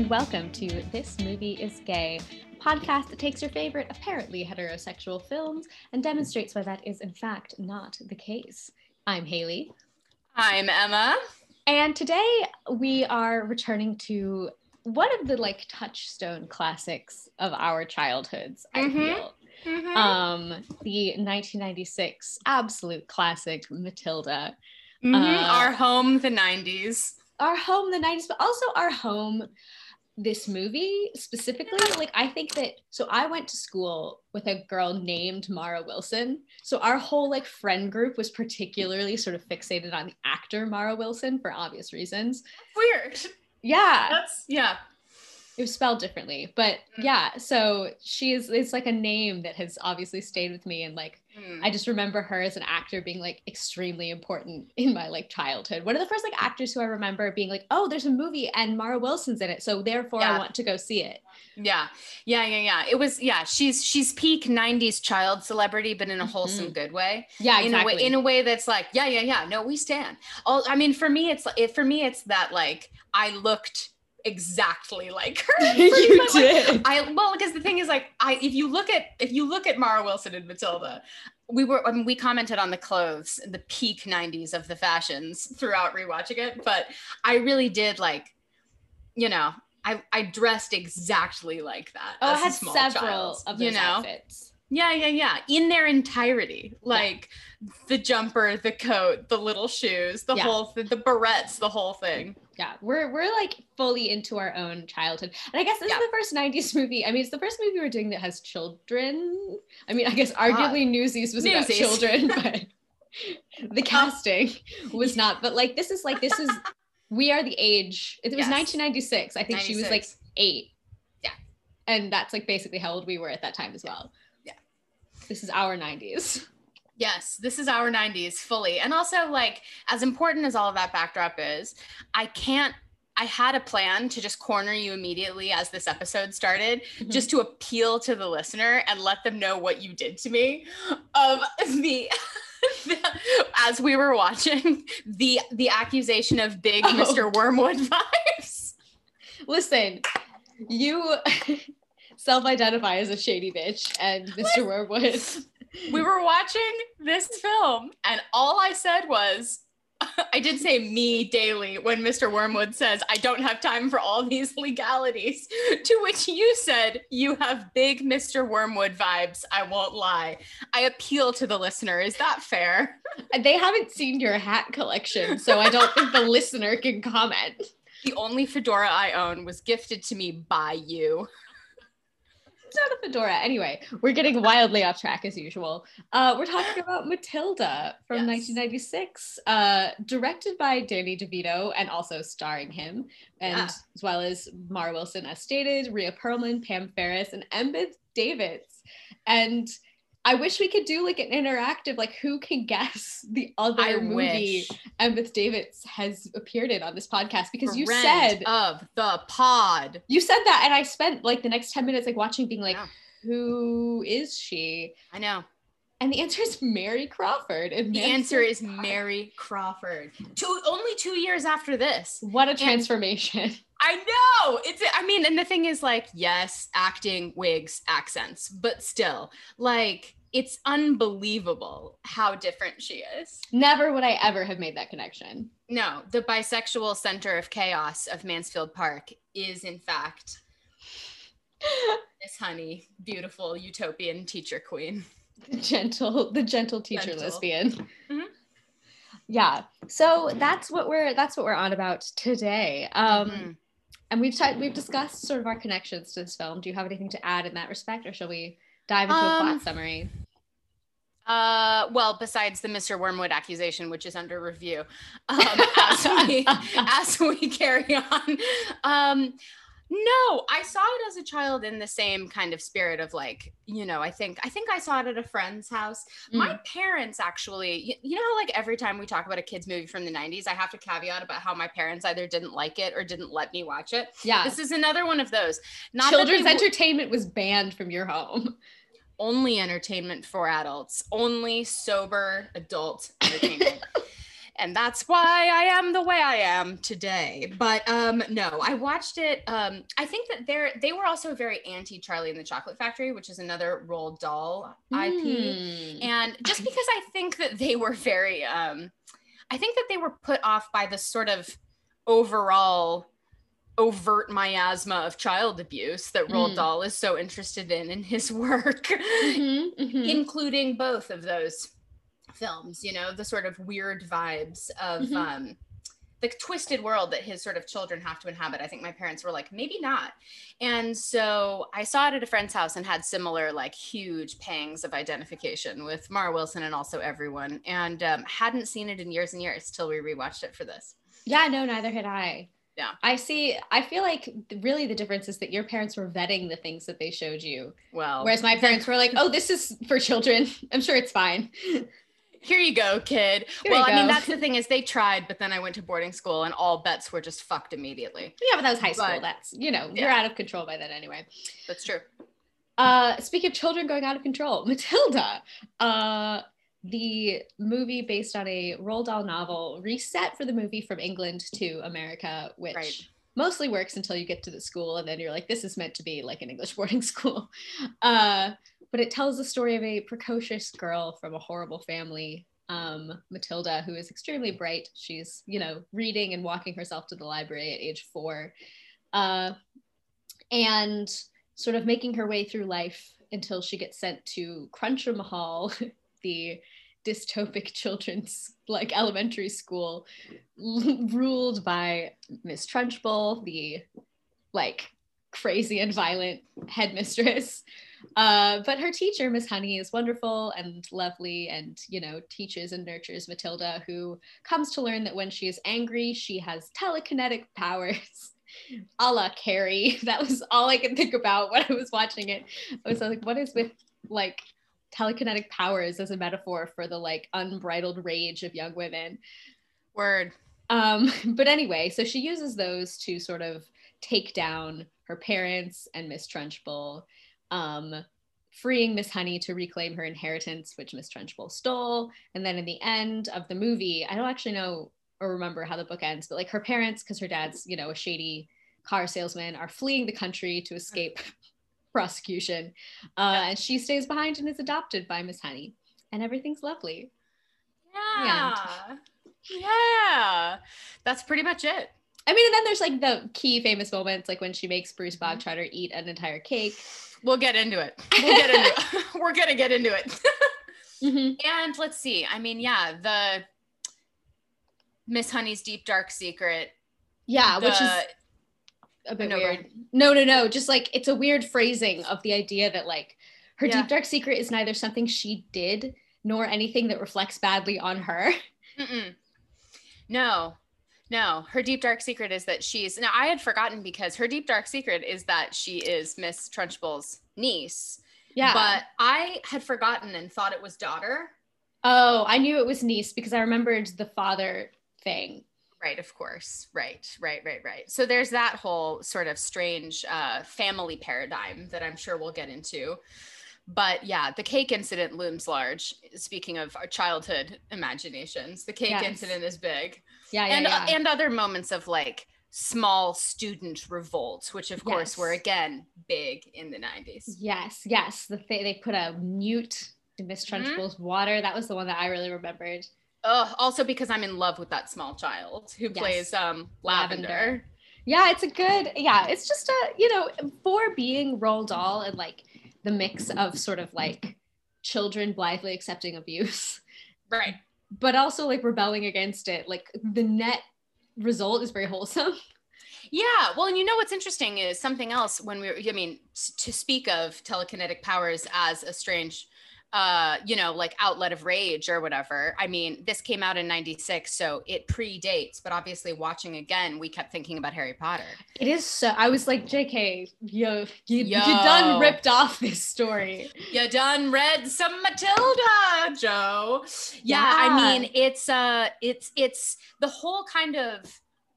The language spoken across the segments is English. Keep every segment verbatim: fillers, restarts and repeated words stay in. and welcome to This Movie Is Gay, a podcast that takes your favorite apparently heterosexual films and demonstrates why that is in fact not the case. I'm Haley. I'm Emma. And today we are returning to one of the like touchstone classics of our childhoods, mm-hmm. I feel. Mm-hmm. Um, the nineteen ninety-six absolute classic Matilda. Mm-hmm. Uh, our home, the nineties. Our home, the nineties, but also our home, this movie specifically. Like, I think that, so I went to school with a girl named Mara Wilson. So our whole like friend group was particularly sort of fixated on the actor Mara Wilson for obvious reasons. Weird. Yeah. That's, yeah. It was spelled differently, but mm. yeah. So she is, it's like a name that has obviously stayed with me. And like, mm. I just remember her as an actor being like extremely important in my like childhood. One of the first like actors who I remember being like, oh, there's a movie and Mara Wilson's in it. So therefore yeah. I want to go see it. Yeah. Yeah. Yeah. Yeah. It was, yeah. She's, she's peak nineties child celebrity, but in a wholesome mm-hmm. good way. Yeah. In exactly. a way, in a way that's like, yeah, yeah, yeah. No, we stand. All, I mean, for me, it's it, for me, it's that like, I looked exactly like her. You much. Did. Like, I well, because the thing is, like, I if you look at if you look at Mara Wilson and Matilda, we were I mean, we commented on the clothes, the peak nineties of the fashions throughout rewatching it. But I really did like, you know, I I dressed exactly like that. Oh, as I had a small several child, of those you know? outfits. Yeah, yeah, yeah. In their entirety, like yeah. the jumper, the coat, the little shoes, the yeah. whole th- the barrettes, the whole thing. Yeah, we're we're like fully into our own childhood. And I guess this yeah. is the first nineties movie. I mean, it's the first movie we're doing that has children. I mean, I guess arguably uh, Newsies was Newsies. about children, but the casting was not. But like, this is like, this is, we are the age. It was yes. nineteen ninety-six. I think ninety-six. She was like eight. Yeah. And that's like basically how old we were at that time as well. This is our nineties. Yes, this is our nineties fully. And also, like, as important as all of that backdrop is, I can't, I had a plan to just corner you immediately as this episode started, mm-hmm. just to appeal to the listener and let them know what you did to me of the, the as we were watching, the the accusation of big oh. Mister Wormwood vibes. Listen, you... self-identify as a shady bitch and Mister Wormwood. We were watching this film and all I said was, I did say me daily when Mister Wormwood says, I don't have time for all these legalities, to which you said, you have big Mister Wormwood vibes, I won't lie. I appeal to the listener, is that fair? They haven't seen your hat collection, so I don't think the listener can comment. The only fedora I own was gifted to me by you. It's not a fedora. Anyway, we're getting wildly off track as usual. Uh, we're talking about Matilda from yes. nineteen ninety-six, uh, directed by Danny DeVito and also starring him, and yeah. as well as Mara Wilson, as stated, Rhea Perlman, Pam Ferris, and Embeth Davids. And I wish we could do like an interactive, like who can guess the other I movie wish. Embeth Davids has appeared in on this podcast, because you Friend said of the pod. You said that, and I spent like the next ten minutes like watching, being like, who is she? I know. And the answer is Mary Crawford. And the answer is Mary Crawford. Two only two years after this. What a transformation. And I know. It's I mean, and the thing is like, yes, acting, wigs, accents, but still, like, it's unbelievable how different she is. Never would I ever have made that connection. No, the bisexual center of chaos of Mansfield Park is in fact Miss Honey, beautiful utopian teacher queen. The gentle, the gentle teacher gentle. lesbian. Mm-hmm. Yeah. So that's what we're, that's what we're on about today. Um, mm-hmm. And we've t- we've discussed sort of our connections to this film. Do you have anything to add in that respect, or shall we dive into um, a plot summary? Uh, well, besides the Mister Wormwood accusation, which is under review, um, as we as we carry on. Um, No, I saw it as a child in the same kind of spirit of like, you know, I think, I think I saw it at a friend's house. Mm. My parents actually, you, you know, how like every time we talk about a kid's movie from the nineties, I have to caveat about how my parents either didn't like it or didn't let me watch it. Yeah. This is another one of those. Not Children's that they, entertainment was banned from your home. Only entertainment for adults, only sober adult entertainment. And that's why I am the way I am today. But um, no, I watched it. Um, I think that they're, they were also very anti Charlie in the Chocolate Factory, which is another Roald Dahl mm. I P. And just because I think that they were very, um, I think that they were put off by the sort of overall overt miasma of child abuse that Roald mm. Dahl is so interested in in his work, mm-hmm, mm-hmm. including both of those films, you know, the sort of weird vibes of mm-hmm. um, the twisted world that his sort of children have to inhabit. I think my parents were like, maybe not. And so I saw it at a friend's house and had similar like huge pangs of identification with Mara Wilson and also everyone, and um, hadn't seen it in years and years till we rewatched it for this. Yeah, no, neither had I. Yeah. I see. I feel like really the difference is that your parents were vetting the things that they showed you. Well, whereas my parents were like, oh, this is for children. I'm sure it's fine. Here you go, kid. Here well, go. I mean, that's the thing is they tried, but then I went to boarding school and all bets were just fucked immediately. Yeah, but that was high school. But, that's, you know, yeah. You're out of control by then anyway. That's true. Uh, speaking of children going out of control, Matilda, uh, the movie based on a Roald Dahl novel, reset for the movie from England to America, which right. mostly works until you get to the school and then you're like, this is meant to be like an English boarding school. Uh, but it tells the story of a precocious girl from a horrible family, um, Matilda, who is extremely bright. She's, you know, reading and walking herself to the library at age four, uh, and sort of making her way through life until she gets sent to Crunchem Hall, the dystopic children's like elementary school l- ruled by Miss Trunchbull, the like crazy and violent headmistress. Uh, but her teacher, Miss Honey, is wonderful and lovely and, you know, teaches and nurtures Matilda, who comes to learn that when she is angry, she has telekinetic powers. A la Carrie. That was all I could think about when I was watching it. I was like, what is with like telekinetic powers as a metaphor for the like unbridled rage of young women? Word. Um, but anyway, so she uses those to sort of take down her parents and Miss Trunchbull, um, freeing Miss Honey to reclaim her inheritance, which Miss Trunchbull stole. And then in the end of the movie, I don't actually know or remember how the book ends, but like her parents, because her dad's, you know, a shady car salesman, are fleeing the country to escape prosecution. Uh, yeah. And she stays behind and is adopted by Miss Honey. And everything's lovely. Yeah. Yeah. That's pretty much it. I mean, and then there's like the key famous moments, like when she makes Bruce Bogtrotter eat an entire cake. We'll get into it. We'll get into it. We're going to get into it. Mm-hmm. And let's see. I mean, yeah, the Miss Honey's Deep Dark Secret. Yeah, the... which is a bit no, weird. No, no, no. Just like, it's a weird phrasing of the idea that like her yeah. deep dark secret is neither something she did nor anything that reflects badly on her. Mm-mm. No. No, her deep dark secret is that she's, now I had forgotten because her deep dark secret is that she is Miss Trunchbull's niece. Yeah. But I had forgotten and thought it was daughter. Oh, I knew it was niece because I remembered the father thing. Right, of course. Right, right, right, right. So there's that whole sort of strange uh, family paradigm that I'm sure we'll get into. But yeah, the cake incident looms large. Speaking of our childhood imaginations, the cake yes. incident is big. Yeah, yeah, and yeah. Uh, and other moments of like small student revolts, which of yes. course were again big in the nineties. Yes, yes. The th- they put a newt in Miss Trunchbull's mm-hmm. water. That was the one that I really remembered. Oh, also because I'm in love with that small child who yes. plays um, Lavender. Lavender. Yeah, it's a good. Yeah, it's just a, you know, for being Roald Dahl and like the mix of sort of like children blithely accepting abuse, right, but also like rebelling against it, like the net result is very wholesome. Yeah, well, and you know what's interesting is something else when we were, I mean, to speak of telekinetic powers as a strange uh you know like outlet of rage or whatever, I mean, this came out in ninety-six, so it predates, but obviously watching again we kept thinking about Harry Potter. It is so, I was like, J K, yo you, yo. you done ripped off this story. You done read some Matilda, Joe. Yeah, yeah, I mean, it's uh it's it's the whole kind of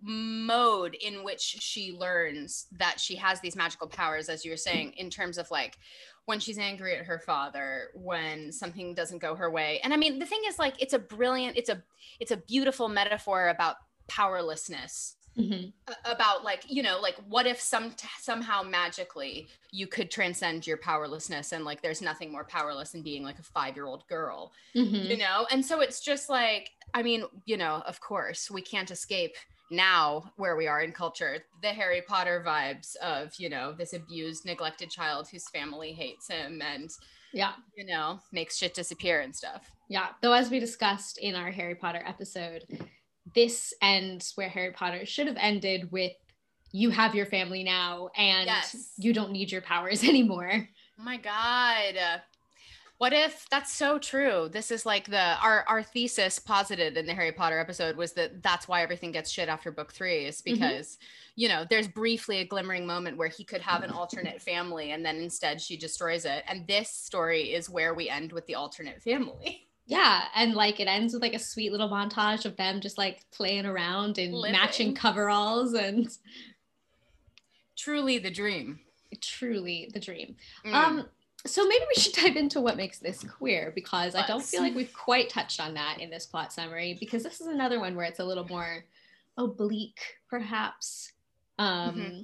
mode in which she learns that she has these magical powers, as you were saying, in terms of like when she's angry at her father, when something doesn't go her way. And I mean, the thing is, like, it's a brilliant, it's a, it's a beautiful metaphor about powerlessness, mm-hmm. about, like, you know, like, what if some somehow magically you could transcend your powerlessness, and like, there's nothing more powerless than being like a five-year-old girl, mm-hmm. you know? And so it's just like, I mean, you know, of course we can't escape now where we are in culture, the Harry Potter vibes of, you know, this abused, neglected child whose family hates him and, yeah, you know, makes shit disappear and stuff. Yeah, though as we discussed in our Harry Potter episode, this ends where Harry Potter should have ended, with you have your family now and yes. you don't need your powers anymore. Oh my God. What if that's so true? This is like the our our thesis posited in the Harry Potter episode was that that's why everything gets shit after book three, is because, mm-hmm. you know, there's briefly a glimmering moment where he could have an alternate family, and then instead she destroys it. And this story is where we end with the alternate family. Yeah. And like, it ends with like a sweet little montage of them just like playing around and living. Matching coveralls and truly the dream. Truly the dream. Mm. Um. So maybe we should dive into what makes this queer, because I don't feel like we've quite touched on that in this plot summary, because this is another one where it's a little more oblique, perhaps. Um, mm-hmm.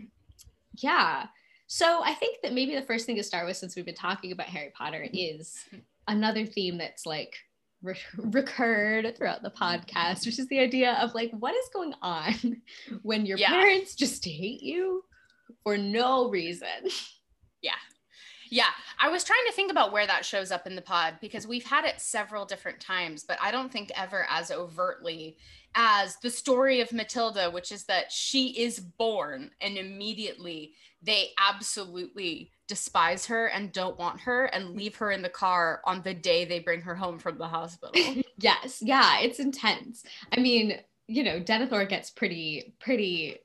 Yeah. So I think that maybe the first thing to start with, since we've been talking about Harry Potter, is another theme that's like re- recurred throughout the podcast, which is the idea of like, what is going on when your yeah. parents just hate you for no reason? Yeah. Yeah, I was trying to think about where that shows up in the pod, because we've had it several different times, but I don't think ever as overtly as the story of Matilda, which is that she is born and immediately they absolutely despise her and don't want her and leave her in the car on the day they bring her home from the hospital. Yes, yeah, it's intense. I mean, you know, Denethor gets pretty, pretty...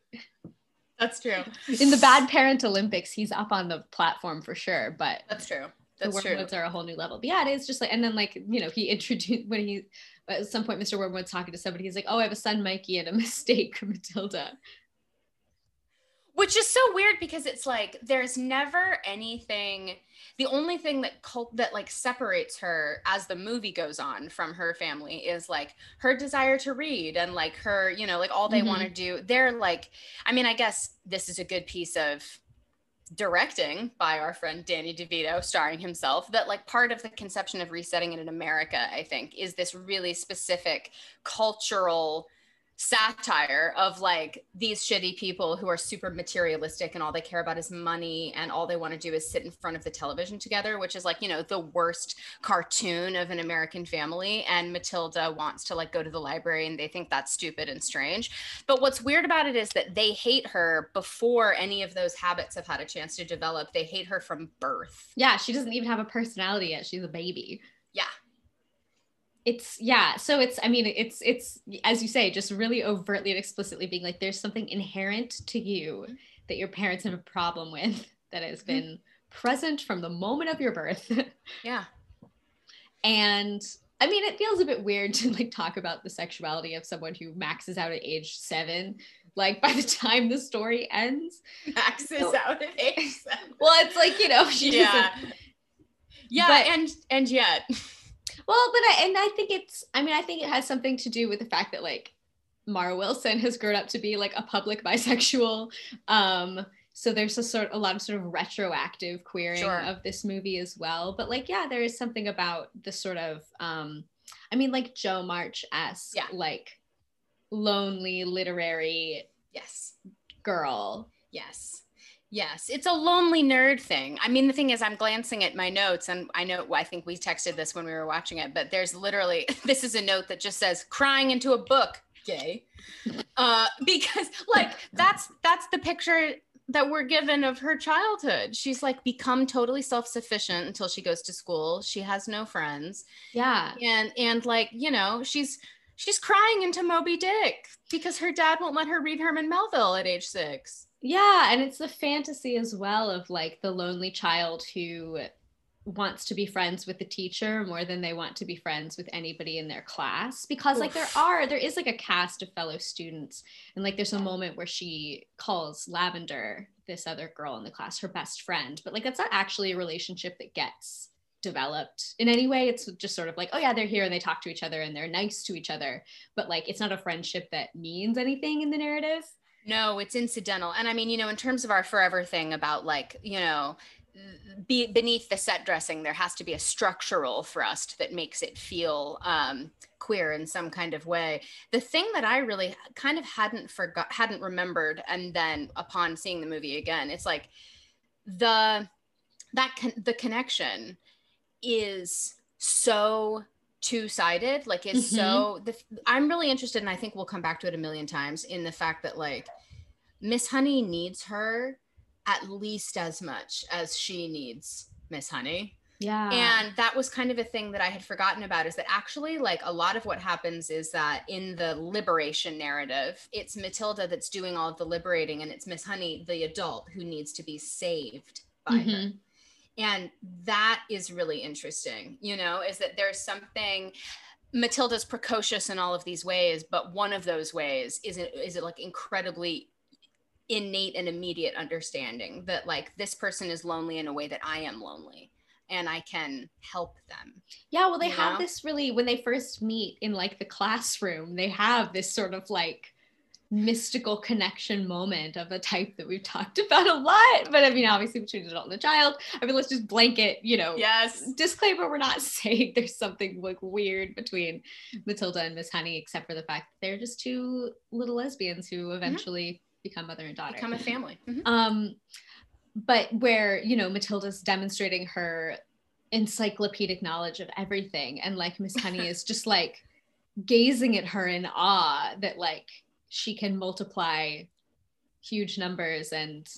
That's true. In the Bad Parent Olympics, he's up on the platform for sure, but that's true. That's true. The Wormwoods are a whole new level. But yeah, it is just like, and then like, you know, he introduced, when he, at some point, Mister Wormwood's talking to somebody, he's like, oh, I have a son, Mikey, and a mistake for Matilda. Which is so weird, because it's like, there's never anything, the only thing that cult, that like separates her as the movie goes on from her family is like her desire to read and like her, you know, like all they mm-hmm. want to do. They're like, I mean, I guess this is a good piece of directing by our friend Danny DeVito, starring himself, that like part of the conception of resetting it in America, I think, is this really specific cultural satire of like these shitty people who are super materialistic and all they care about is money and all they want to do is sit in front of the television together, which is like, you know, the worst cartoon of an American family. And Matilda wants to like go to the library and they think that's stupid and strange. But what's weird about it is that they hate her before any of those habits have had a chance to develop. They hate her from birth. Yeah, she doesn't even have a personality yet. She's a baby. Yeah. It's, yeah, so it's, I mean, it's, it's, as you say, just really overtly and explicitly being like, there's something inherent to you that your parents have a problem with that has been mm-hmm. present from the moment of your birth. Yeah. And, I mean, it feels a bit weird to, like, talk about the sexuality of someone who maxes out at age seven, like, by the time the story ends. Maxes so, out at age seven. Well, it's like, you know, she yeah. doesn't. Yeah, but, and, and yet... Well, but I, and I think it's, I mean, I think it has something to do with the fact that like Mara Wilson has grown up to be like a public bisexual. Um, so there's a sort, a lot of sort of retroactive queering sure. of this movie as well. But like, yeah, there is something about the sort of, um, I mean, like Jo March-esque, yeah. like lonely literary yes. girl. Yes. Yes, it's a lonely nerd thing. I mean, the thing is, I'm glancing at my notes, and I know, I think we texted this when we were watching it, but there's literally, this is a note that just says, crying into a book, gay. Uh, because, like, that's that's the picture that we're given of her childhood. She's, like, become totally self-sufficient until she goes to school. She has no friends. Yeah. And, and like, you know, she's... She's crying into Moby Dick because her dad won't let her read Herman Melville at age six. Yeah, and it's the fantasy as well of like the lonely child who wants to be friends with the teacher more than they want to be friends with anybody in their class, because Oof. like there are there is like a cast of fellow students, and like there's a moment where she calls Lavender, this other girl in the class, her best friend, but like that's not actually a relationship that gets developed in any way. It's just sort of like, oh yeah, they're here and they talk to each other and they're nice to each other, but like it's not a friendship that means anything in the narrative. No, it's incidental. And I mean, you know, in terms of our forever thing about like, you know, Be beneath the set dressing, there has to be a structural thrust that makes it feel um, queer in some kind of way. The thing that I really kind of hadn't forgot, hadn't remembered, and then upon seeing the movie again, it's like the that con- the connection is so two-sided. Like it's mm-hmm. so. The, I'm really interested, and I think we'll come back to it a million times, in the fact that like Miss Honey needs her at least as much as she needs Miss Honey. Yeah. And that was kind of a thing that I had forgotten about, is that actually like a lot of what happens is that in the liberation narrative, it's Matilda that's doing all of the liberating, and it's Miss Honey, the adult, who needs to be saved by mm-hmm. her. And that is really interesting, you know, is that there's something, Matilda's precocious in all of these ways, but one of those ways is it, is it like incredibly innate and immediate understanding that like this person is lonely in a way that I am lonely and I can help them. Yeah, well they you have know? This really, when they first meet in like the classroom, they have this sort of like mystical connection moment of a type that we've talked about a lot, but I mean obviously between an adult and a child. I mean, let's just blanket, you know, yes, disclaimer, we're not saying there's something like weird between Matilda and Miss Honey, except for the fact that they're just two little lesbians who eventually mm-hmm. become mother and daughter, become a family. Mm-hmm. Um, but where, you know, Matilda's demonstrating her encyclopedic knowledge of everything, and like Miss Honey is just like gazing at her in awe that like she can multiply huge numbers, and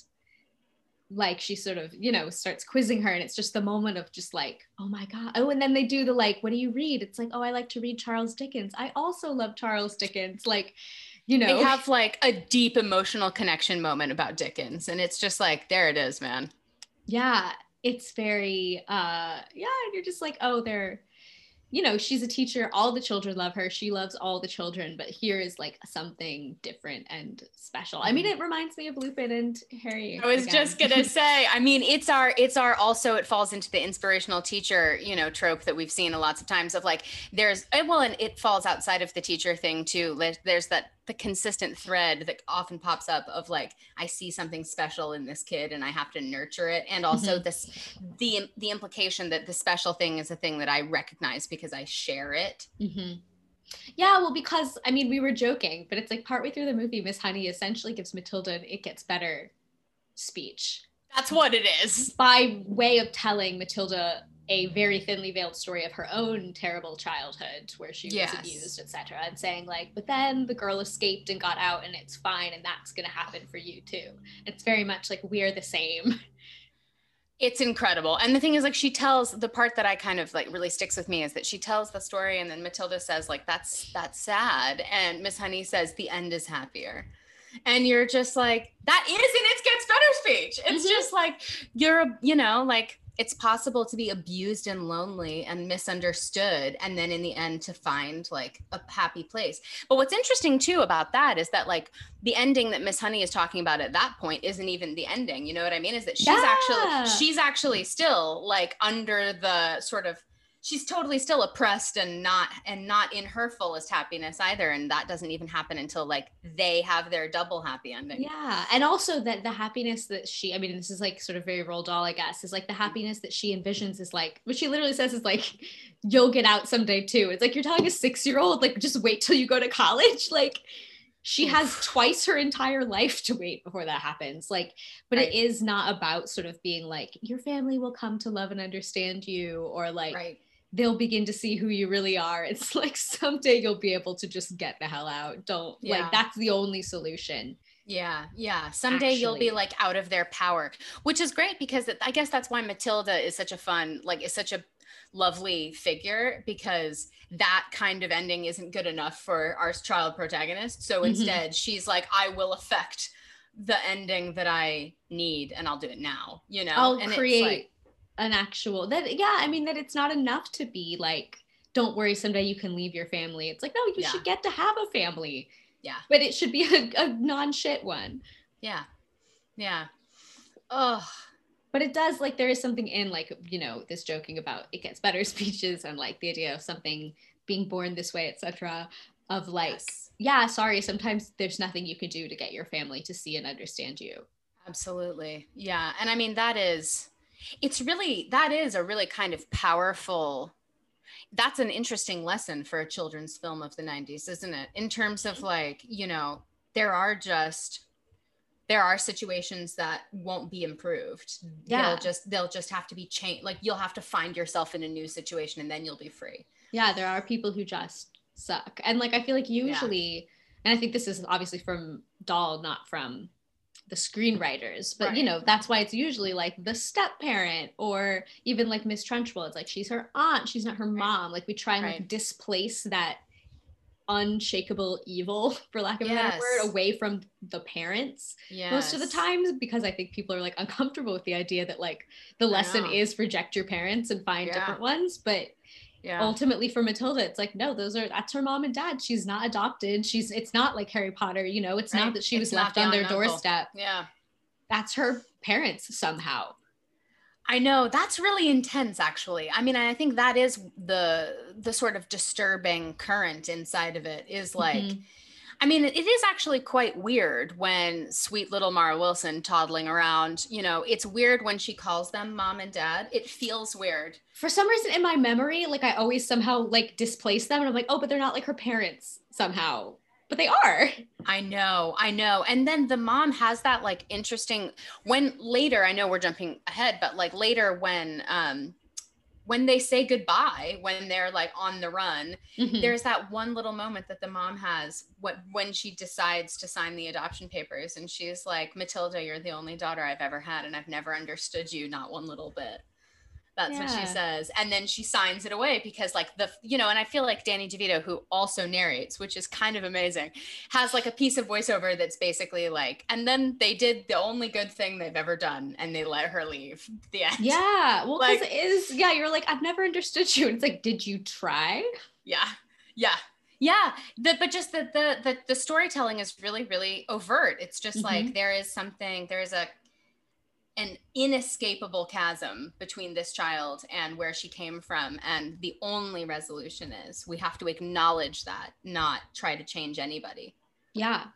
like she sort of, you know, starts quizzing her, and it's just the moment of just like, oh my god. Oh, and then they do the like, what do you read? It's like, oh, I like to read Charles Dickens. I also love Charles Dickens. Like, you know, they have like a deep emotional connection moment about Dickens, and it's just like, there it is, man. Yeah, it's very uh yeah, and you're just like, oh, they're, you know, she's a teacher, all the children love her, she loves all the children, but here is like something different and special. I mean, it reminds me of Lupin and Harry. I was again. just gonna say, I mean, it's our, it's our also, it falls into the inspirational teacher, you know, trope that we've seen lots of times of like, there's, well, and it falls outside of the teacher thing too. There's that, the consistent thread that often pops up of like, I see something special in this kid and I have to nurture it. And also mm-hmm. this, the the implication that the special thing is a thing that I recognize because I share it. Mm-hmm. Yeah, well, because I mean, we were joking, but it's like partway through the movie, Miss Honey essentially gives Matilda an It Gets Better speech. That's what it is. By way of telling Matilda a very thinly veiled story of her own terrible childhood where she yes. was abused, et cetera, and saying like, but then the girl escaped and got out and it's fine, and that's gonna happen for you too. It's very much like, we're the same. It's incredible. And the thing is, like, she tells, the part that I kind of like really sticks with me is that she tells the story, and then Matilda says like, that's that's sad, and Miss Honey says, the end is happier. And you're just like, that is an It Gets Better speech. It's mm-hmm. just like, you're a, you know, like, it's possible to be abused and lonely and misunderstood, and then in the end to find like a happy place. But what's interesting too about that is that like the ending that Miss Honey is talking about at that point isn't even the ending. You know what I mean? Is that she's yeah. actually, she's actually still like under the sort of, she's totally still oppressed and not, and not in her fullest happiness either. And that doesn't even happen until like they have their double happy ending. Yeah. And also that the happiness that she, I mean, this is like sort of very Roald Dahl, I guess, is like the happiness that she envisions is like, what she literally says is like, you'll get out someday too. It's like, you're telling a six-year-old, like, just wait till you go to college. Like, she has twice her entire life to wait before that happens. Like, but right. it is not about sort of being like, your family will come to love and understand you, or like, right. they'll begin to see who you really are. It's like, someday you'll be able to just get the hell out. Don't yeah. like, that's the only solution. Yeah. Yeah. Someday Actually. you'll be like out of their power, which is great, because I guess that's why Matilda is such a fun, like, is such a lovely figure, because that kind of ending isn't good enough for our child protagonist. So instead mm-hmm. she's like, I will affect the ending that I need, and I'll do it now, you know? I'll and create it's like, an actual that yeah I mean that it's not enough to be like, don't worry, someday you can leave your family. It's like, no, you yeah. should get to have a family. Yeah. But it should be a, a non-shit one. Yeah. Yeah. Oh, but it does, like, there is something in, like, you know, this joking about it gets better speeches and like the idea of something being born this way, et cetera. Of like, yes. yeah, sorry, sometimes there's nothing you can do to get your family to see and understand you. Absolutely. Yeah. And I mean, that is, it's really, that is a really kind of powerful, that's an interesting lesson for a children's film of the nineties, isn't it? In terms of like, you know, there are just, there are situations that won't be improved. Yeah. They'll just, they'll just have to be changed. Like, you'll have to find yourself in a new situation and then you'll be free. Yeah. There are people who just suck. And like, I feel like usually, yeah. and I think this is obviously from Dahl, not from the screenwriters, but right. you know, that's why it's usually like the step parent or even like Miss Trunchbull. It's like, she's her aunt, she's not her right. mom. Like, we try and right. like displace that unshakable evil, for lack of yes. a better word, away from the parents yes. most of the times, because I think people are like uncomfortable with the idea that like the lesson is reject your parents and find yeah. different ones. But yeah. ultimately for Matilda, it's like, no, those are, that's her mom and dad. She's not adopted. She's, it's not like Harry Potter, you know, it's right. not that she it's was left on their doorstep. Yeah. That's her parents somehow. I know, that's really intense, actually. I mean, I think that is the, the sort of disturbing current inside of it is like, mm-hmm. I mean, it is actually quite weird when sweet little Mara Wilson toddling around, you know, it's weird when she calls them mom and dad. It feels weird. For some reason in my memory, like, I always somehow like displace them and I'm like, oh, but they're not like her parents somehow, but they are. I know, I know. And then the mom has that like interesting, when later, I know we're jumping ahead, but like later when, um, when they say goodbye, when they're like on the run, mm-hmm. there's that one little moment that the mom has what, when she decides to sign the adoption papers. And she's like, Matilda, you're the only daughter I've ever had. And I've never understood you, not one little bit. That's yeah. what she says. And then she signs it away because like the, you know, and I feel like Danny DeVito, who also narrates, which is kind of amazing, has like a piece of voiceover that's basically like, and then they did the only good thing they've ever done and they let her leave. The end. Yeah. Well, like, cause it is, yeah. You're like, I've never understood you. And it's like, did you try? Yeah. Yeah. Yeah. The, but just the, the, the, the storytelling is really, really overt. It's just mm-hmm. like, there is something, there is a, an inescapable chasm between this child and where she came from. And the only resolution is we have to acknowledge that, not try to change anybody. Yeah.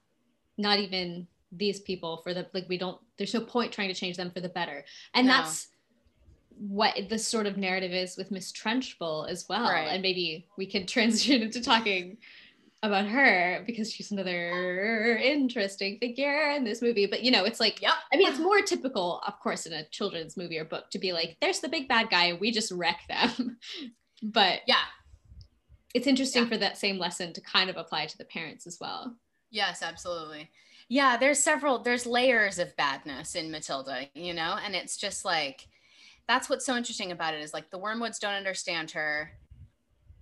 Not even these people for the, like, we don't, there's no point trying to change them for the better. And no. that's what the sort of narrative is with Miss Trunchbull as well. Right. And maybe we can transition into talking about her because she's another interesting figure in this movie. But you know, it's like, yep. I mean, it's more typical, of course, in a children's movie or book to be like, there's the big bad guy and we just wreck them. But yeah, it's interesting yeah. for that same lesson to kind of apply to the parents as well. Yes, absolutely. Yeah, there's several, there's layers of badness in Matilda, you know, and it's just like, that's what's so interesting about it is like the Wormwoods don't understand her.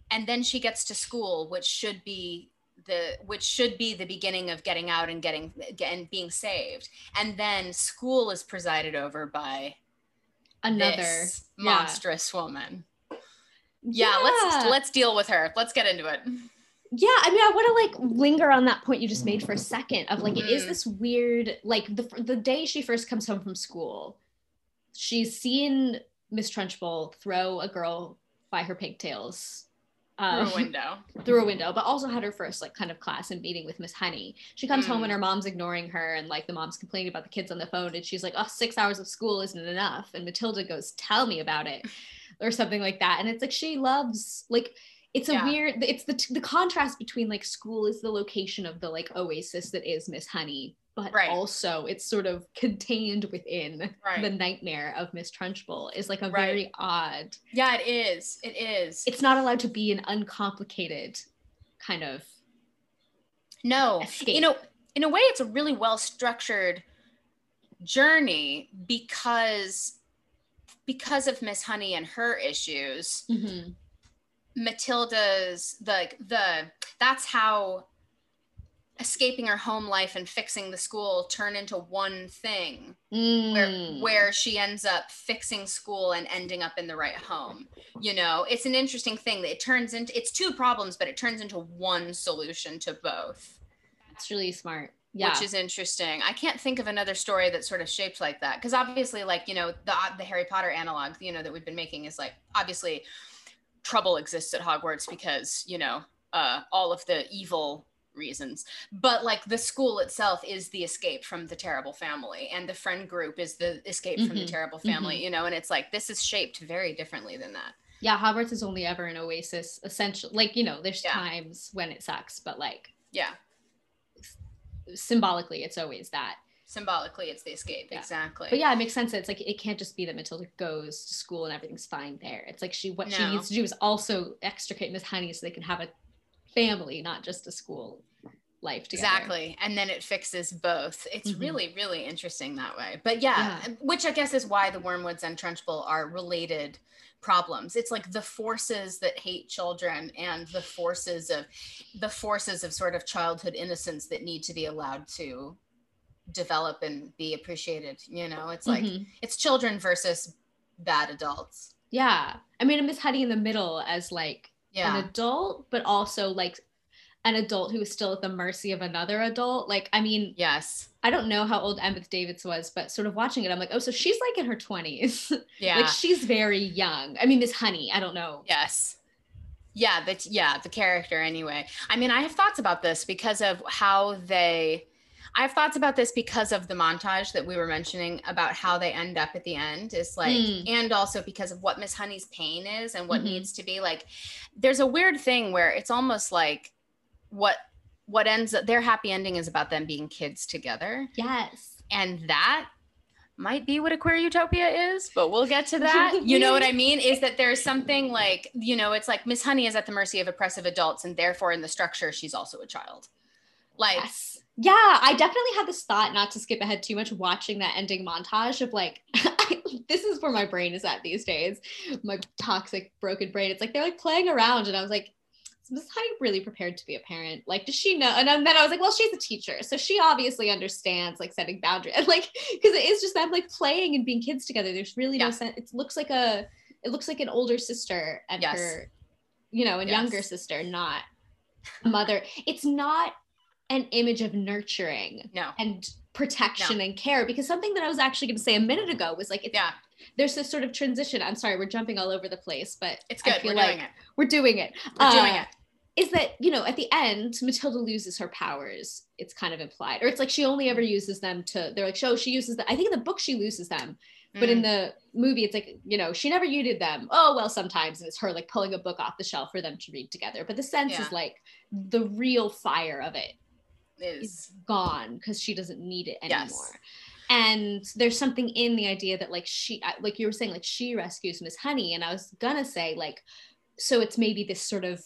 And then she gets to school, which should be the which should be the beginning of getting out and getting and being saved. And then school is presided over by another this monstrous yeah. woman. Yeah, yeah, let's let's deal with her. Let's get into it. Yeah, I mean, I want to like linger on that point you just made for a second of like, mm. it is this weird like the the day she first comes home from school, she's seen Miss Trunchbull throw a girl by her pigtails. Um, through a window through a window but also had her first like kind of class and meeting with Miss Honey. She comes mm. home and her mom's ignoring her and like the mom's complaining about the kids on the phone and she's like, oh, six hours of school isn't enough, and Matilda goes, tell me about it, or something like that. And it's like, she loves like, it's a yeah. weird, it's the the contrast between like school is the location of the like oasis that is Miss Honey, but right. also it's sort of contained within right. the nightmare of Miss Trunchbull is like a right. very odd. Yeah, it is. It is. It's not allowed to be an uncomplicated kind of no. escape. You know, in a way, it's a really well-structured journey because, because of Miss Honey and her issues, mm-hmm. Matilda's, like the, the, that's how escaping her home life and fixing the school turn into one thing mm. where, where she ends up fixing school and ending up in the right home. You know, it's an interesting thing that it turns into, it's two problems, but it turns into one solution to both. That's really smart. Yeah. Which is interesting. I can't think of another story that's sort of shaped like that. Because obviously, like, you know, the the Harry Potter analog, you know, that we've been making is like, obviously, trouble exists at Hogwarts because, you know, uh, all of the evil reasons. But like the school itself is the escape from the terrible family. And the friend group is the escape mm-hmm. from the terrible family, mm-hmm. you know, and it's like, this is shaped very differently than that. Yeah, Hogwarts is only ever an oasis, essentially. Like, you know, there's yeah. times when it sucks, but like. Yeah. Symbolically, it's always that. Symbolically, it's the escape, yeah. exactly. But yeah, it makes sense. It's like, it can't just be that Matilda goes to school and everything's fine there. It's like she what no. she needs to do is also extricate Miss Honey so they can have a family, not just a school life together. Exactly, and then it fixes both. It's mm-hmm. really, really interesting that way. But yeah, yeah, which I guess is why the Wormwoods and Trunchbull are related problems. It's like the forces that hate children and the forces of the forces of sort of childhood innocence that need to be allowed to develop and be appreciated. You know, it's like mm-hmm. it's children versus bad adults. Yeah, I mean, Miss Honey in the middle as like yeah. an adult, but also like an adult who is still at the mercy of another adult. Like, I mean, yes, I don't know how old Embeth Davids was, but sort of watching it, I'm like, oh, so she's like in her twenties. Yeah, like she's very young. I mean, Miss Honey, I don't know. Yes. Yeah, but yeah, the character anyway. I mean, I have thoughts about this because of how they. I have thoughts about this because of the montage that we were mentioning about how they end up at the end is like, mm. and also because of what Miss Honey's pain is and what mm-hmm. needs to be like. There's a weird thing where it's almost like what what ends up their happy ending is about them being kids together. Yes. And that might be what a queer utopia is, but we'll get to that. You know what I mean? Is that there's something like, you know, it's like Miss Honey is at the mercy of oppressive adults and therefore in the structure, she's also a child. Like, yes. Yeah, I definitely had this thought, not to skip ahead too much, watching that ending montage of like, this is where my brain is at these days. My toxic broken brain. It's like, they're like playing around. And I was like, Miss Honey really prepared to be a parent? Like, does she know? And then I was like, well, she's a teacher, so she obviously understands like setting boundaries. And like, because it is just them like playing and being kids together. There's really yeah. no sense. It looks like a, it looks like an older sister and yes. her, you know, and yes. younger sister, not a mother. It's not an image of nurturing no. and protection no. and care. Because something that I was actually going to say a minute ago was like, it's, yeah. there's this sort of transition. I'm sorry, we're jumping all over the place, but it's good. I feel we're like doing it. We're doing it. We're uh, doing it. Is that, you know, at the end, Matilda loses her powers. It's kind of implied. Or it's like she only ever uses them to, they're like, oh, she uses them. I think in the book, she loses them. Mm. But in the movie, it's like, you know, she never used them. Oh, well, sometimes. And it's her like pulling a book off the shelf for them to read together. But the sense yeah. is like the real fire of it is, is gone because she doesn't need it anymore. Yes. And there's something in the idea that like she, like you were saying, like she rescues Miss Honey. And I was gonna say like, so it's maybe this sort of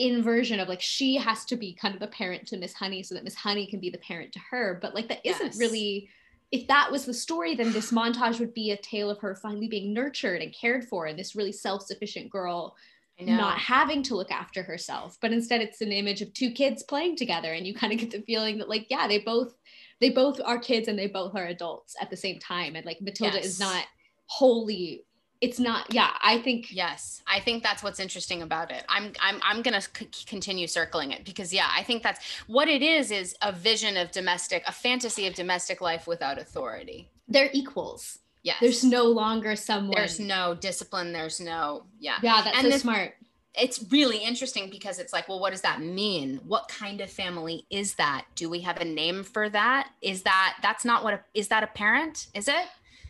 inversion of like she has to be kind of the parent to Miss Honey so that Miss Honey can be the parent to her, but like that yes. isn't really, if that was the story, then this montage would be a tale of her finally being nurtured and cared for and this really self-sufficient girl not having to look after herself. But instead it's an image of two kids playing together and you kind of get the feeling that like yeah they both they both are kids and they both are adults at the same time, and like Matilda yes. is not wholly It's not, yeah, I think. Yes, I think that's what's interesting about it. I'm I'm, I'm going to c- continue circling it because, yeah, I think that's what it is, is a vision of domestic, a fantasy of domestic life without authority. They're equals. Yes. There's no longer someone. There's no discipline. There's no, yeah. Yeah, that's and so this, smart. It's really interesting because it's like, well, what does that mean? What kind of family is that? Do we have a name for that? Is that, that's not what, a, is that a parent? Is it?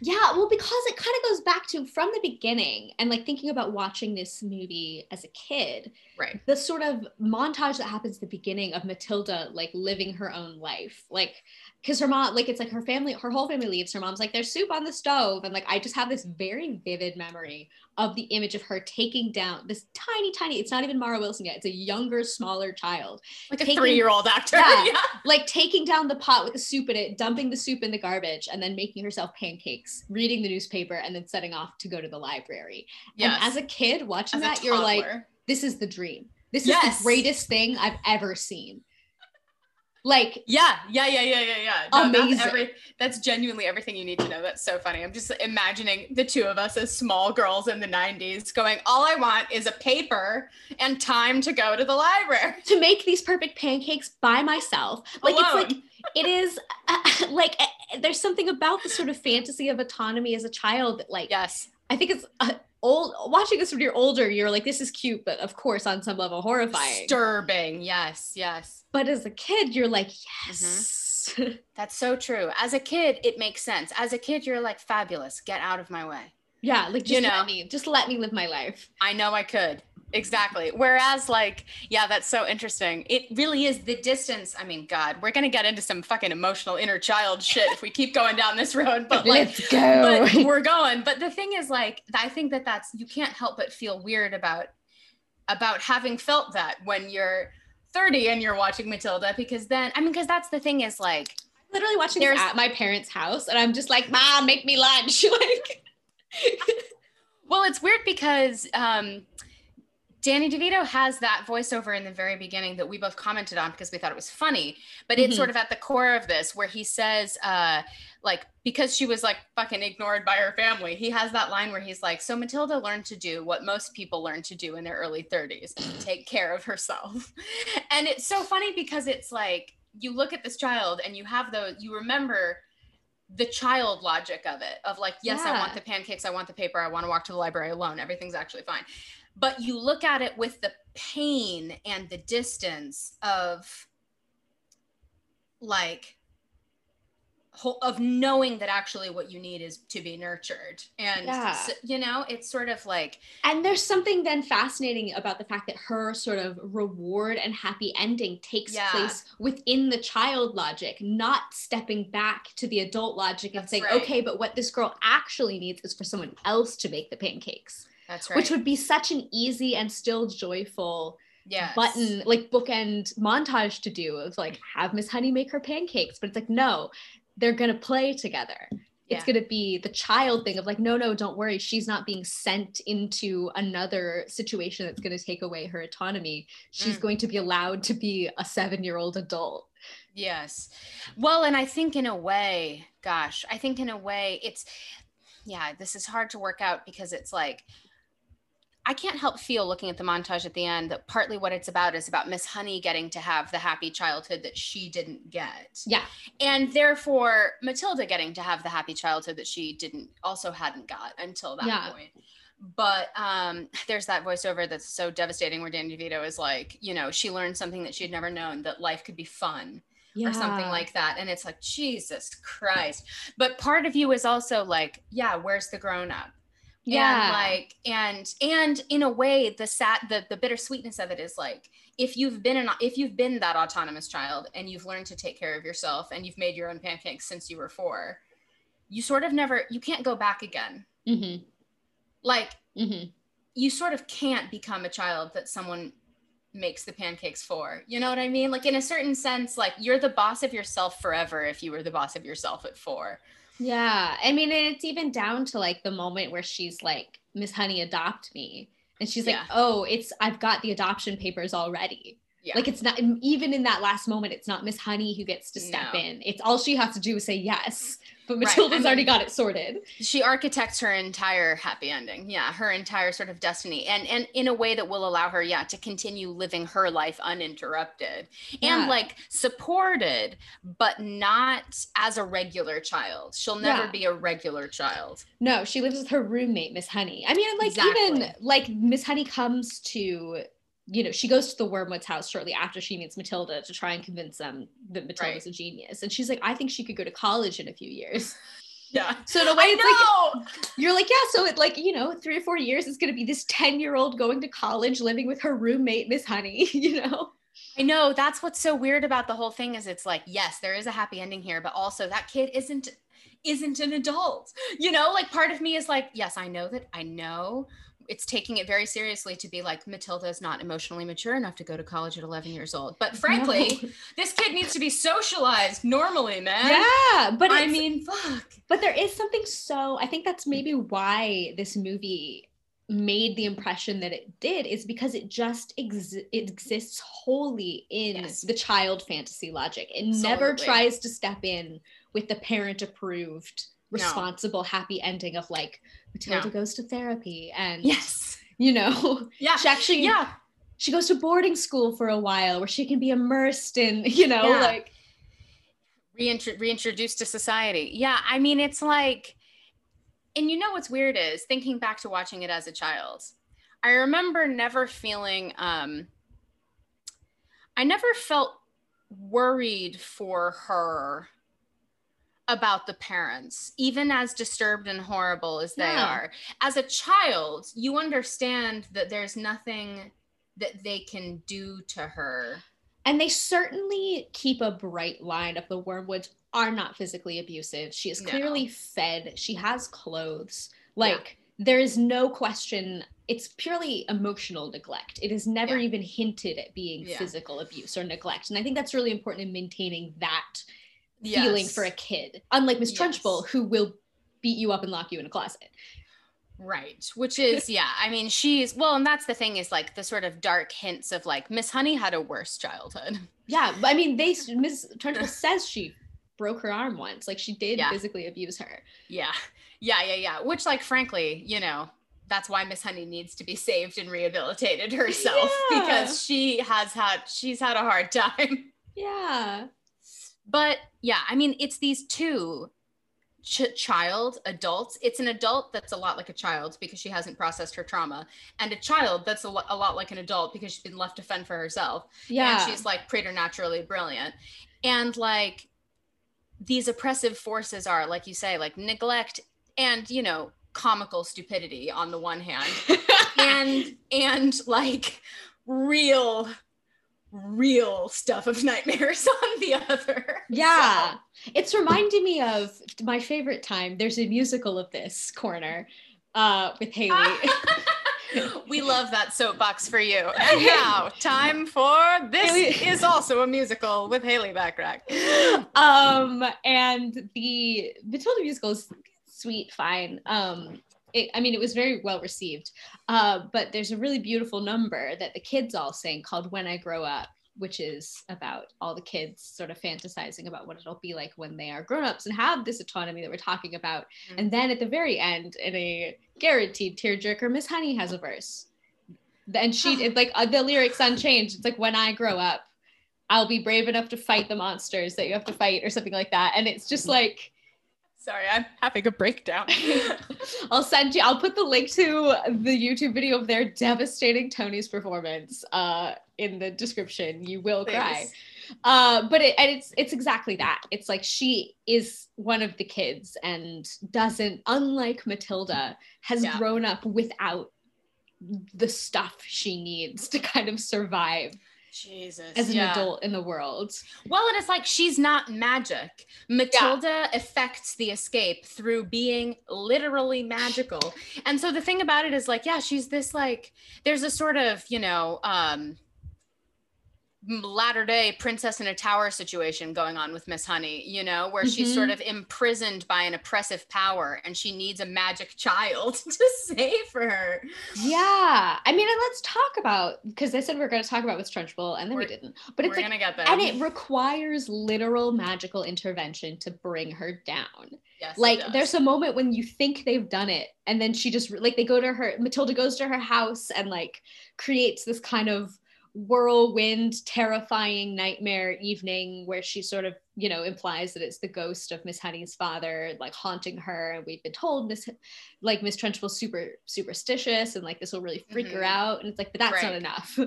Yeah, well, because it kind of goes back to from the beginning and like thinking about watching this movie as a kid, right? The sort of montage that happens at the beginning of Matilda, like living her own life, like, cause her mom, like, it's like her family, her whole family leaves. Her mom's like, there's soup on the stove. And like, I just have this very vivid memory of the image of her taking down this tiny, tiny, it's not even Mara Wilson yet. It's a younger, smaller child. Like taking, a three-year-old actor. Yeah, yeah. Like taking down the pot with the soup in it, dumping the soup in the garbage, and then making herself pancakes, reading the newspaper, and then setting off to go to the library. Yes. And as a kid watching as that, you're like, this is the dream. This yes. is the greatest thing I've ever seen. Like, yeah, yeah, yeah, yeah, yeah, yeah. No, amazing. That's, every, that's genuinely everything you need to know. That's so funny. I'm just imagining the two of us as small girls in the nineties going, all I want is a paper and time to go to the library. To make these perfect pancakes by myself. Like, alone. It's like, it is uh, like, uh, there's something about the sort of fantasy of autonomy as a child that, like, yes, I think it's uh, old. Watching this when you're older, you're like, this is cute, but of course, on some level, horrifying. Disturbing. Yes, yes. But as a kid, you're like, yes. Mm-hmm. That's so true. As a kid, it makes sense. As a kid, you're like, fabulous. Get out of my way. Yeah, like, just you know, let me, just let me live my life. I know I could. Exactly. Whereas, like, yeah, that's so interesting. It really is the distance. I mean, God, we're going to get into some fucking emotional inner child shit if we keep going down this road, but like, let's go. But we're going. But the thing is, like, I think that that's, you can't help but feel weird about, about having felt that when you're thirty and you're watching Matilda, because then, I mean, because that's the thing is, like, I'm literally watching this at my parents' house and I'm just like, Mom, make me lunch. Like, well, it's weird because, um, Danny DeVito has that voiceover in the very beginning that we both commented on because we thought it was funny, but mm-hmm. It's sort of at the core of this where he says, uh, like, because she was like fucking ignored by her family, he has that line where he's like, so Matilda learned to do what most people learn to do in their early thirties, take care of herself. And it's so funny because it's like, you look at this child and you have those, you remember the child logic of it, of like, yes, yeah. I want the pancakes, I want the paper, I want to walk to the library alone, everything's actually fine. But you look at it with the pain and the distance of like, of knowing that actually what you need is to be nurtured. And, yeah. so, you know, it's sort of like. And there's something then fascinating about the fact that her sort of reward and happy ending takes yeah. place within the child logic, not stepping back to the adult logic and saying, right. okay, but what this girl actually needs is for someone else to make the pancakes. That's right. Which would be such an easy and still joyful yes. button, like bookend montage to do of like, have Miss Honey make her pancakes. But it's like, no, they're going to play together. Yeah. It's going to be the child thing of like, no, no, don't worry. She's not being sent into another situation that's going to take away her autonomy. She's mm. going to be allowed to be a seven-year-old adult. Yes. Well, and I think in a way, gosh, I think in a way it's, yeah, this is hard to work out because it's like, I can't help feel looking at the montage at the end that partly what it's about is about Miss Honey getting to have the happy childhood that she didn't get. Yeah. And therefore Matilda getting to have the happy childhood that she didn't also hadn't got until that yeah. point. But um, there's that voiceover that's so devastating where Danny DeVito is like, you know, she learned something that she had never known, that life could be fun yeah. or something like that. And it's like, Jesus Christ. But part of you is also like, yeah, where's the grown up? Yeah, and like and and in a way, the sad, the the bittersweetness of it is like, if you've been an if you've been that autonomous child and you've learned to take care of yourself and you've made your own pancakes since you were four, you sort of never you can't go back again. Mm-hmm. Like mm-hmm. you sort of can't become a child that someone makes the pancakes for. You know what I mean? Like in a certain sense, like you're the boss of yourself forever if you were the boss of yourself at four. Yeah, I mean, and it's even down to like the moment where she's like, Miss Honey, adopt me. And she's like, yeah. oh, it's, I've got the adoption papers already. Yeah. Like it's not, even in that last moment, it's not Miss Honey who gets to step no. in. It's all she has to do is say yes. But Matilda's right. I mean, already got it sorted. She architects her entire happy ending. Yeah, her entire sort of destiny. And and in a way that will allow her, yeah, to continue living her life uninterrupted. Yeah. And like supported, but not as a regular child. She'll never yeah. be a regular child. No, she lives with her roommate, Miss Honey. I mean, like exactly. even like Miss Honey comes to... you know, she goes to the Wormwoods' house shortly after she meets Matilda to try and convince them that Matilda's right. a genius. And she's like, I think she could go to college in a few years. Yeah. So in a way, I it's know. like, you're like, yeah, so it like, you know, three or four years, it's going to be this ten-year-old going to college, living with her roommate, Miss Honey, you know? I know. That's what's so weird about the whole thing is it's like, yes, there is a happy ending here, but also that kid isn't, isn't an adult. You know, like part of me is like, yes, I know that I know. It's taking it very seriously to be like, Matilda's not emotionally mature enough to go to college at eleven years old. But frankly, no. this kid needs to be socialized normally, man. Yeah, but I mean, fuck. But there is something so, I think that's maybe why this movie made the impression that it did is because it just ex- it exists wholly in yes. the child fantasy logic. It Absolutely. Never tries to step in with the parent approved responsible no. happy ending of like Matilda no. goes to therapy and yes you know yeah she actually yeah she goes to boarding school for a while where she can be immersed in you know yeah. like Reintro- reintroduced to society. Yeah, I mean, it's like, and you know what's weird is thinking back to watching it as a child, I remember never feeling, um, I never felt worried for her about the parents, even as disturbed and horrible as they yeah. are. As a child, you understand that there's nothing that they can do to her. And they certainly keep a bright line of the Wormwoods are not physically abusive. She is clearly no. fed. She has clothes. Like, yeah. there is no question. It's purely emotional neglect. It is never yeah. even hinted at being yeah. physical abuse or neglect. And I think that's really important in maintaining that yes. feeling for a kid. Unlike Miss yes. Trunchbull, who will beat you up and lock you in a closet. Right, which is, yeah, I mean, she's, well, and that's the thing is like the sort of dark hints of like, Miss Honey had a worse childhood. Yeah, I mean, they, Miss Trunchbull says she broke her arm once, like she did yeah. physically abuse her. Yeah, yeah, yeah, yeah, which like, frankly, you know, that's why Miss Honey needs to be saved and rehabilitated herself yeah. because she has had, she's had a hard time. Yeah. But yeah, I mean, it's these two Ch- child, adults. It's an adult that's a lot like a child because she hasn't processed her trauma, and a child that's a, lo- a lot like an adult because she's been left to fend for herself. Yeah, and she's like preternaturally brilliant, and like these oppressive forces are, like you say, like neglect and you know comical stupidity on the one hand, and and like real. real stuff of nightmares on the other. Yeah. So. It's reminding me of my favorite time. There's a musical of this corner uh, with Haley. We love that soapbox for you. And now time for This Haley. Is Also a Musical with Haley Backrack. Um, and the Matilda musical is sweet, fine. Um, It, I mean, it was very well received, uh, but there's a really beautiful number that the kids all sing called When I Grow Up, which is about all the kids sort of fantasizing about what it'll be like when they are grown-ups and have this autonomy that we're talking about. Mm-hmm. And then at the very end, in a guaranteed tearjerker, Miss Honey has a verse. And she, it's like uh, the lyrics unchanged. It's like, when I grow up, I'll be brave enough to fight the monsters that you have to fight or something like that. And it's just like, sorry, I'm having a breakdown. I'll send you, I'll put the link to the YouTube video of their devastating Tony's performance uh, in the description. You will Please. Cry. Uh, but it, and it's it's exactly that. It's like she is one of the kids and doesn't, unlike Matilda, has yeah. grown up without the stuff she needs to kind of survive. Jesus. As an yeah. adult in the world. Well, and it's like she's not magic. Matilda yeah. affects the escape through being literally magical. And so the thing about it is like, yeah, she's this like, there's a sort of, you know, um, latter-day princess in a tower situation going on with Miss Honey, you know, where mm-hmm. she's sort of imprisoned by an oppressive power and she needs a magic child to save her. Yeah. I mean, and let's talk about, because I said we we're going to talk about Miss Trunchbull and then we're, we didn't. But it's we're like, gonna get there. And it requires literal magical intervention to bring her down. Yes, like there's a moment when you think they've done it and then she just, like they go to her, Matilda goes to her house and like creates this kind of whirlwind, terrifying nightmare evening where she sort of, you know, implies that it's the ghost of Miss Honey's father, like haunting her. And we've been told Miss, like Miss Trunchbull's super superstitious and like this will really freak mm-hmm. her out. And it's like, but that's right. not enough.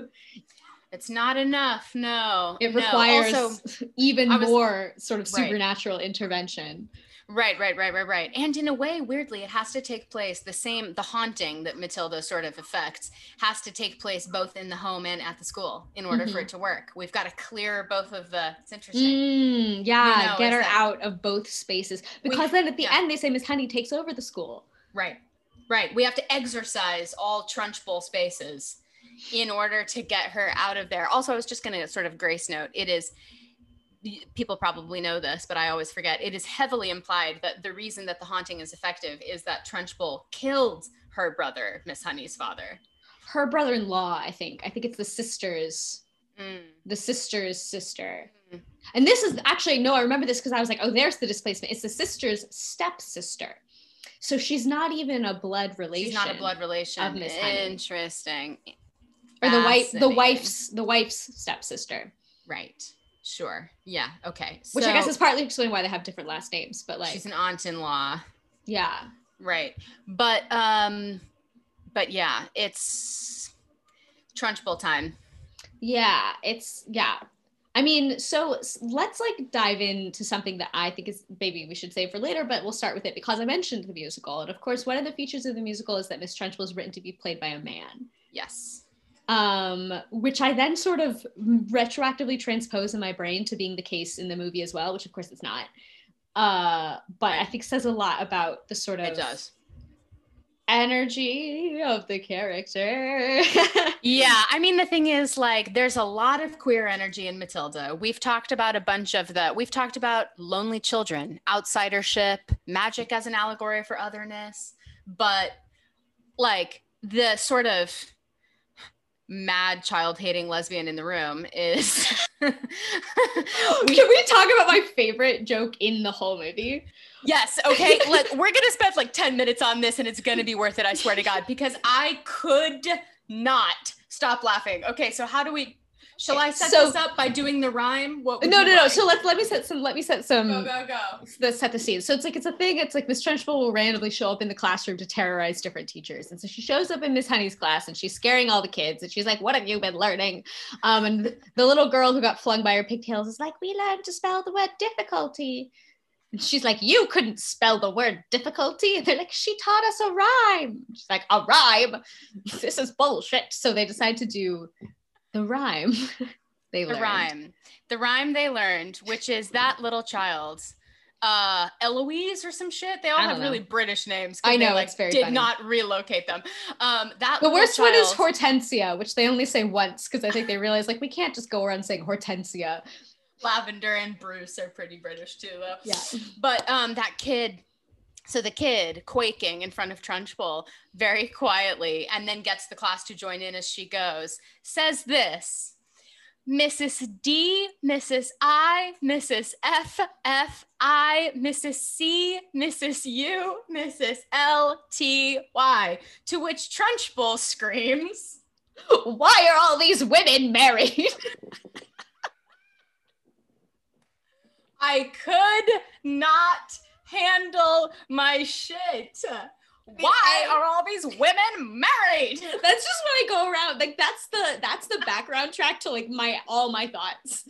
It's not enough. No, it no. requires also, even was, more sort of supernatural right. intervention. Right, right, right, right, right. And in a way, weirdly, it has to take place the same, the haunting that Matilda sort of affects has to take place both in the home and at the school in order mm-hmm. for it to work. We've got to clear both of the, it's interesting. Mm, yeah, you know, get her that, out of both spaces. Because we, then at the yeah. end, they say Miss Honey takes over the school. Right, right. We have to exorcise all Trunchbull spaces in order to get her out of there. Also, I was just going to sort of grace note, it is... people probably know this, but I always forget. It is heavily implied that the reason that the haunting is effective is that Trunchbull killed her brother, Miss Honey's father. Her brother-in-law, I think. I think it's the sister's, mm. the sister's sister. Mm. And this is actually, no, I remember this because I was like, oh, there's the displacement. It's the sister's stepsister. So she's not even a blood relation. She's not a blood relation of Miss Honey. Interesting. Or the wife, the wife's, the wife's stepsister. Right. Sure. Yeah. Okay. So, which I guess is partly explaining why they have different last names, but like she's an aunt-in-law. Yeah. Right. But um, but yeah, it's Trunchbull time. Yeah. It's yeah. I mean, so let's like dive into something that I think is maybe we should save for later, but we'll start with it because I mentioned the musical, and of course, one of the features of the musical is that Miss Trunchbull is written to be played by a man. Yes. Um, which I then sort of retroactively transpose in my brain to being the case in the movie as well, which of course it's not. Uh, but right. I think says a lot about the sort of it does. energy of the character. Yeah, I mean, the thing is, like, there's a lot of queer energy in Matilda. We've talked about a bunch of the, we've talked about lonely children, outsidership, magic as an allegory for otherness, but like the sort of mad child-hating lesbian in the room is we, can we talk about my favorite joke in the whole movie? Yes. Okay. Let, we're gonna spend like ten minutes on this and it's gonna be worth it, I swear to God, because I could not stop laughing. Okay, so how do we shall I set so, this up by doing the rhyme? What no no like? no so let's let me set some let me set some go go go let's set the scene. So it's like it's a thing, it's like Miss Trunchbull will randomly show up in the classroom to terrorize different teachers, and so she shows up in Miss Honey's class and she's scaring all the kids and she's like, what have you been learning? Um and the little girl who got flung by her pigtails is like, we learned to spell the word difficulty, and she's like, you couldn't spell the word difficulty, and they're like, she taught us a rhyme. She's like, a rhyme? This is bullshit. So they decide to do The rhyme they learned. The rhyme. The rhyme they learned, which is that little child's uh, Eloise or some shit. They all have know. really British names. I know, they, like, it's very did funny. not relocate them. Um, that The worst child... one is Hortensia, which they only say once because I think they realize, like, we can't just go around saying Hortensia. Lavender and Bruce are pretty British too, though. Yeah. But um, that kid... So the kid quaking in front of Trunchbull very quietly and then gets the class to join in as she goes, says this, Missus D, Missus I, Missus F, F, I, Missus C, Missus U, Missus L, T, Y, to which Trunchbull screams, why are all these women married? I could not handle my shit. Why are all these women married? That's just when I go around, like, that's the that's the background track to like my all my thoughts.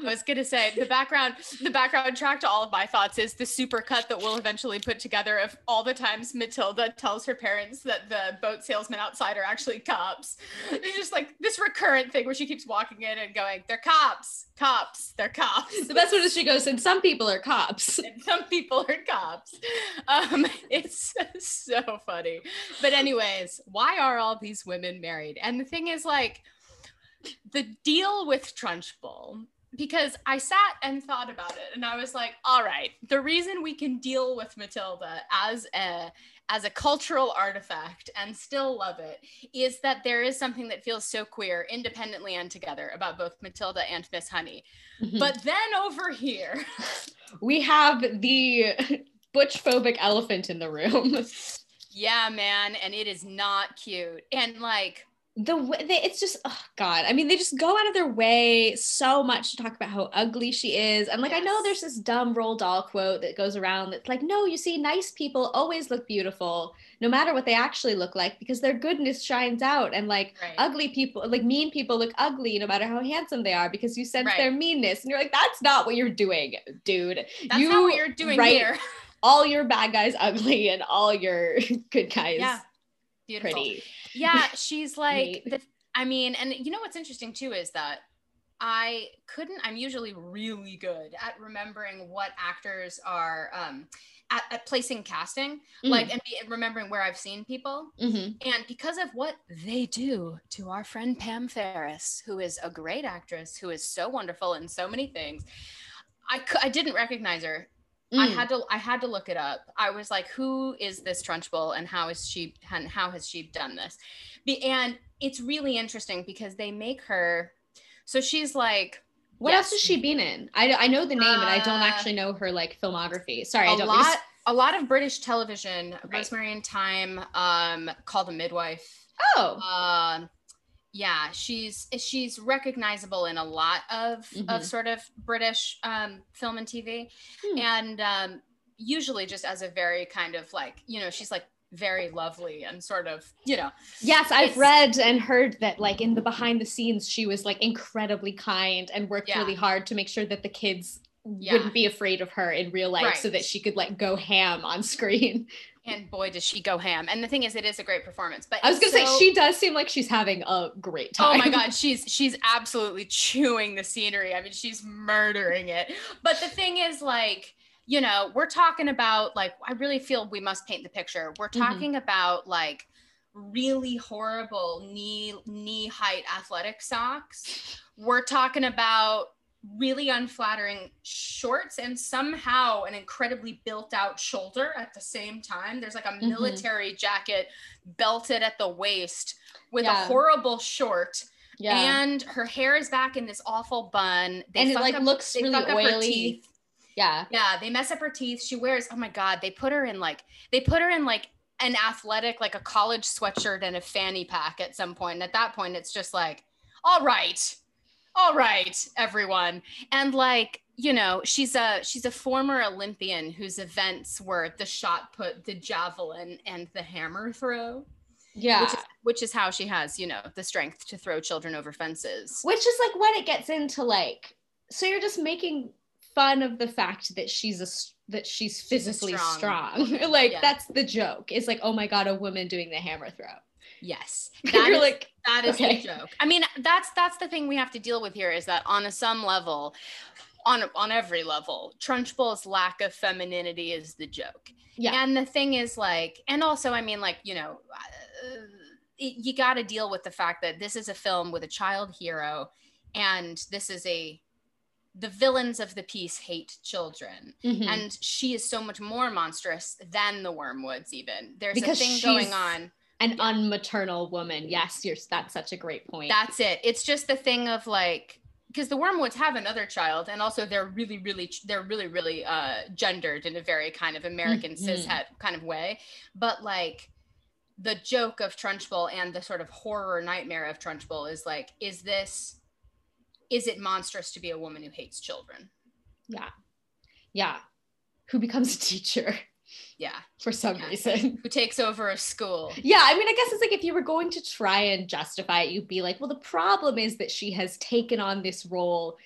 I was gonna say the background the background track to all of my thoughts is the supercut that we'll eventually put together of all the times Matilda tells her parents that the boat salesmen outside are actually cops. It's just like this recurrent thing where she keeps walking in and going, they're cops, cops, they're cops. The best one is she goes, and some people are cops. And some people are cops. Um, it's so funny. But anyways, why are all these women married? And the thing is, like, the deal with Trunchbull, because I sat and thought about it and I was like, all right, the reason we can deal with Matilda as a as a cultural artifact and still love it is that there is something that feels so queer independently and together about both Matilda and Miss Honey. Mm-hmm. But then over here, we have the butch-phobic elephant in the room. Yeah, man. And it is not cute. And like, The they, it's just, oh God. I mean, they just go out of their way so much to talk about how ugly she is. And like, yes. I know there's this dumb Roald Dahl quote that goes around that's like, no, you see, nice people always look beautiful, no matter what they actually look like, because their goodness shines out. And like, right. ugly people, like mean people look ugly, no matter how handsome they are, because you sense right. their meanness. And you're like, that's not what you're doing, dude. That's you, not what you're doing right, here. All your bad guys ugly and all your good guys. Yeah. Beautiful. Pretty. Yeah, she's like, the, I mean, and you know what's interesting too is that I couldn't, I'm usually really good at remembering what actors are, um, at, at placing casting, mm-hmm. like, and be, remembering where I've seen people. Mm-hmm. And because of what they do to our friend Pam Ferris, who is a great actress, who is so wonderful in so many things, I, I didn't recognize her. Mm. I had to I had to look it up. I was like, who is this Trunchbull and how is she and how has she done this? And it's really interesting because they make her, so she's like, what yes. else has she been in? I, I know the name, uh, but I don't actually know her like filmography. Sorry, I don't lot, just... a lot of British television, right. Rosemary and Thyme, um, Called a Midwife. Oh. Um uh, yeah, she's she's recognizable in a lot of mm-hmm. of sort of British um, film and T V, hmm. and um, usually just as a very kind of like, you know, she's like very lovely and sort of, you know. Yes, I've read and heard that like in the behind the scenes, she was like incredibly kind and worked yeah. really hard to make sure that the kids yeah. wouldn't be afraid of her in real life, right. so that she could like go ham on screen. And boy, does she go ham. And the thing is, it is a great performance. But I was going to so, say, she does seem like she's having a great time. Oh my God, she's she's absolutely chewing the scenery. I mean, she's murdering it. But the thing is, like, you know, we're talking about, like, I really feel we must paint the picture. We're talking mm-hmm. about, like, really horrible knee, knee-height athletic socks. We're talking about really unflattering shorts and somehow an incredibly built out shoulder at the same time. There's like a mm-hmm. military jacket belted at the waist with yeah. a horrible short yeah. and her hair is back in this awful bun. They and it like up, looks they really oily. Her teeth. Yeah. Yeah. They mess up her teeth. She wears, oh my God, they put her in like, they put her in like an athletic, like a college sweatshirt and a fanny pack at some point. And at that point, it's just like, all right. All right, everyone. And like, you know, she's a she's a former Olympian whose events were the shot put, the javelin, and the hammer throw. Yeah. Which is, which is how she has, you know, the strength to throw children over fences. Which is like when it gets into like, so you're just making fun of the fact that she's a that she's physically she's strong. strong. Like yeah. that's the joke. It's like, oh my God, a woman doing the hammer throw. Yes, that You're is, like, that is okay. the joke. I mean, that's that's the thing we have to deal with here is that on a, some level, on on every level, Trunchbull's lack of femininity is the joke. Yeah. And the thing is like, and also, I mean, like, you know, uh, you got to deal with the fact that this is a film with a child hero, and this is a, the villains of the piece hate children. Mm-hmm. And she is so much more monstrous than the Wormwoods even. There's because a thing going on. An yeah. unmaternal woman. Yes, you're, that's such a great point. That's it. It's just the thing of like, because the Wormwoods have another child, and also they're really, really, they're really, really uh, gendered in a very kind of American mm-hmm. cishet kind of way. But like the joke of Trunchbull and the sort of horror nightmare of Trunchbull is like, is this, is it monstrous to be a woman who hates children? Yeah. Yeah. Who becomes a teacher. Yeah. For some yeah. reason. Who takes over a school. Yeah. I mean, I guess it's like if you were going to try and justify it, you'd be like, well, the problem is that she has taken on this role,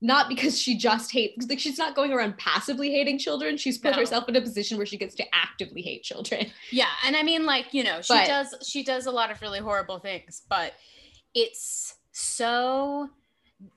not because she just hates, like she's not going around passively hating children. She's put no. herself in a position where she gets to actively hate children. Yeah. And I mean, like, you know, she but, does, she does a lot of really horrible things, but it's so...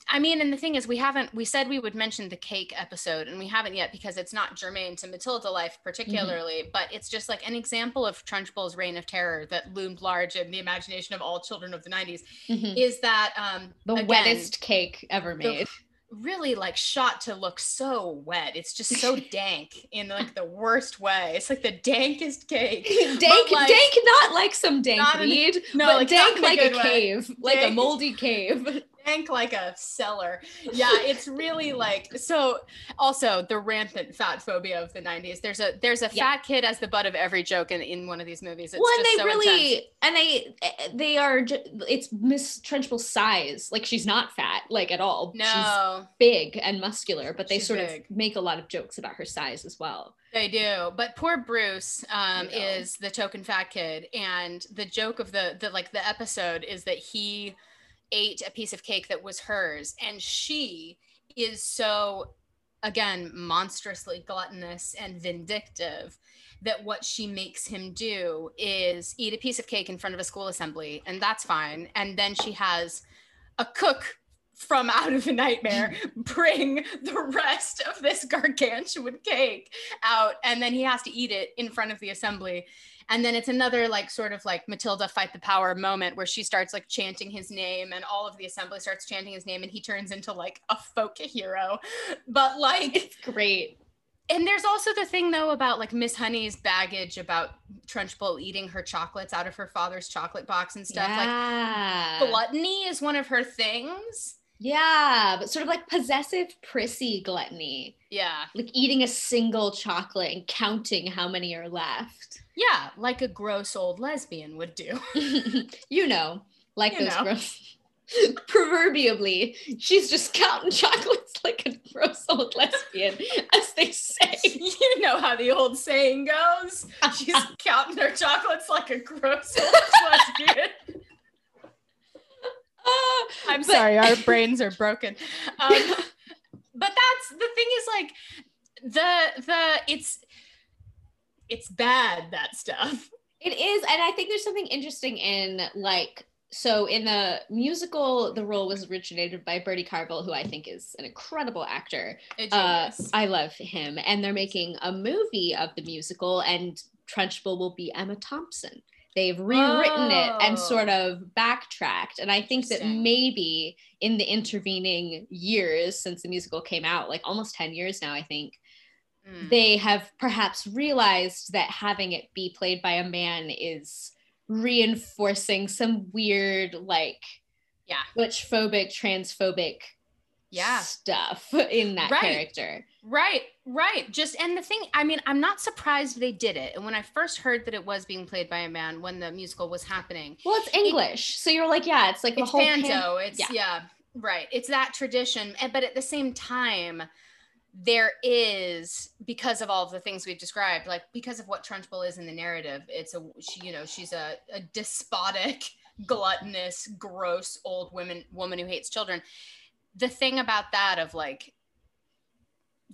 I mean, and the thing is, we haven't, we said we would mention the cake episode and we haven't yet because it's not germane to Matilda life particularly, mm-hmm. but it's just like an example of Trunchbull's reign of terror that loomed large in the imagination of all children of the nineties mm-hmm. is that um, the again, wettest cake ever made. Really like shot to look so wet. It's just so dank in like the worst way. It's like the dankest cake. dank, like, dank, not like some dank not weed, a, no, but like dank like a, a cave, dank. Like a moldy cave. Tank like a cellar. Yeah, it's really like, so also the rampant fat phobia of the nineties. There's a there's a yeah. fat kid as the butt of every joke in, in one of these movies. It's well, and just they so really intense. And they they are it's Miss Trunchbull's size. Like she's not fat like at all. No. She's big and muscular, but they she's sort big. Of make a lot of jokes about her size as well. They do, but poor Bruce um, you know. is the token fat kid, and the joke of the the like the episode is that he ate a piece of cake that was hers, and she is so again monstrously gluttonous and vindictive that what she makes him do is eat a piece of cake in front of a school assembly, and that's fine. And then she has a cook from out of a nightmare bring the rest of this gargantuan cake out, and then he has to eat it in front of the assembly. And then it's another like sort of like Matilda fight the power moment where she starts like chanting his name, and all of the assembly starts chanting his name, and he turns into like a folk hero. But like, it's great. And there's also the thing, though, about like Miss Honey's baggage about Trunchbull eating her chocolates out of her father's chocolate box and stuff. Yeah. Like gluttony is one of her things. Yeah, but sort of like possessive, prissy gluttony. Yeah. Like eating a single chocolate and counting how many are left. Yeah, like a gross old lesbian would do. You know, like you those know. gross... Proverbially, she's just counting chocolates like a gross old lesbian, as they say. You know how the old saying goes. She's counting her chocolates like a gross old lesbian. Uh, I'm but- sorry, our brains are broken. Um, but that's the thing is like the the it's it's bad, that stuff. It is, and I think there's something interesting in like. So in the musical, the role was originated by Bertie Carvel, who I think is an incredible actor. A genius. Uh, I love him. And they're making a movie of the musical, and Trunchbull will be Emma Thompson. They've rewritten oh. it and sort of backtracked. And I think that maybe in the intervening years since the musical came out, like almost ten years now, I think, mm. they have perhaps realized that having it be played by a man is... reinforcing some weird like yeah butch phobic transphobic yeah stuff in that right. character right right just and the thing I mean I'm not surprised they did it. And when I first heard that it was being played by a man when the musical was happening, well it's English it, so you're like yeah it's like the it's whole panto pan- it's yeah. yeah right it's that tradition. But at the same time, there is, because of all of the things we've described, like because of what Trunchbull is in the narrative, it's a, she, you know, she's a, a despotic, gluttonous, gross old woman, woman who hates children. The thing about that of like,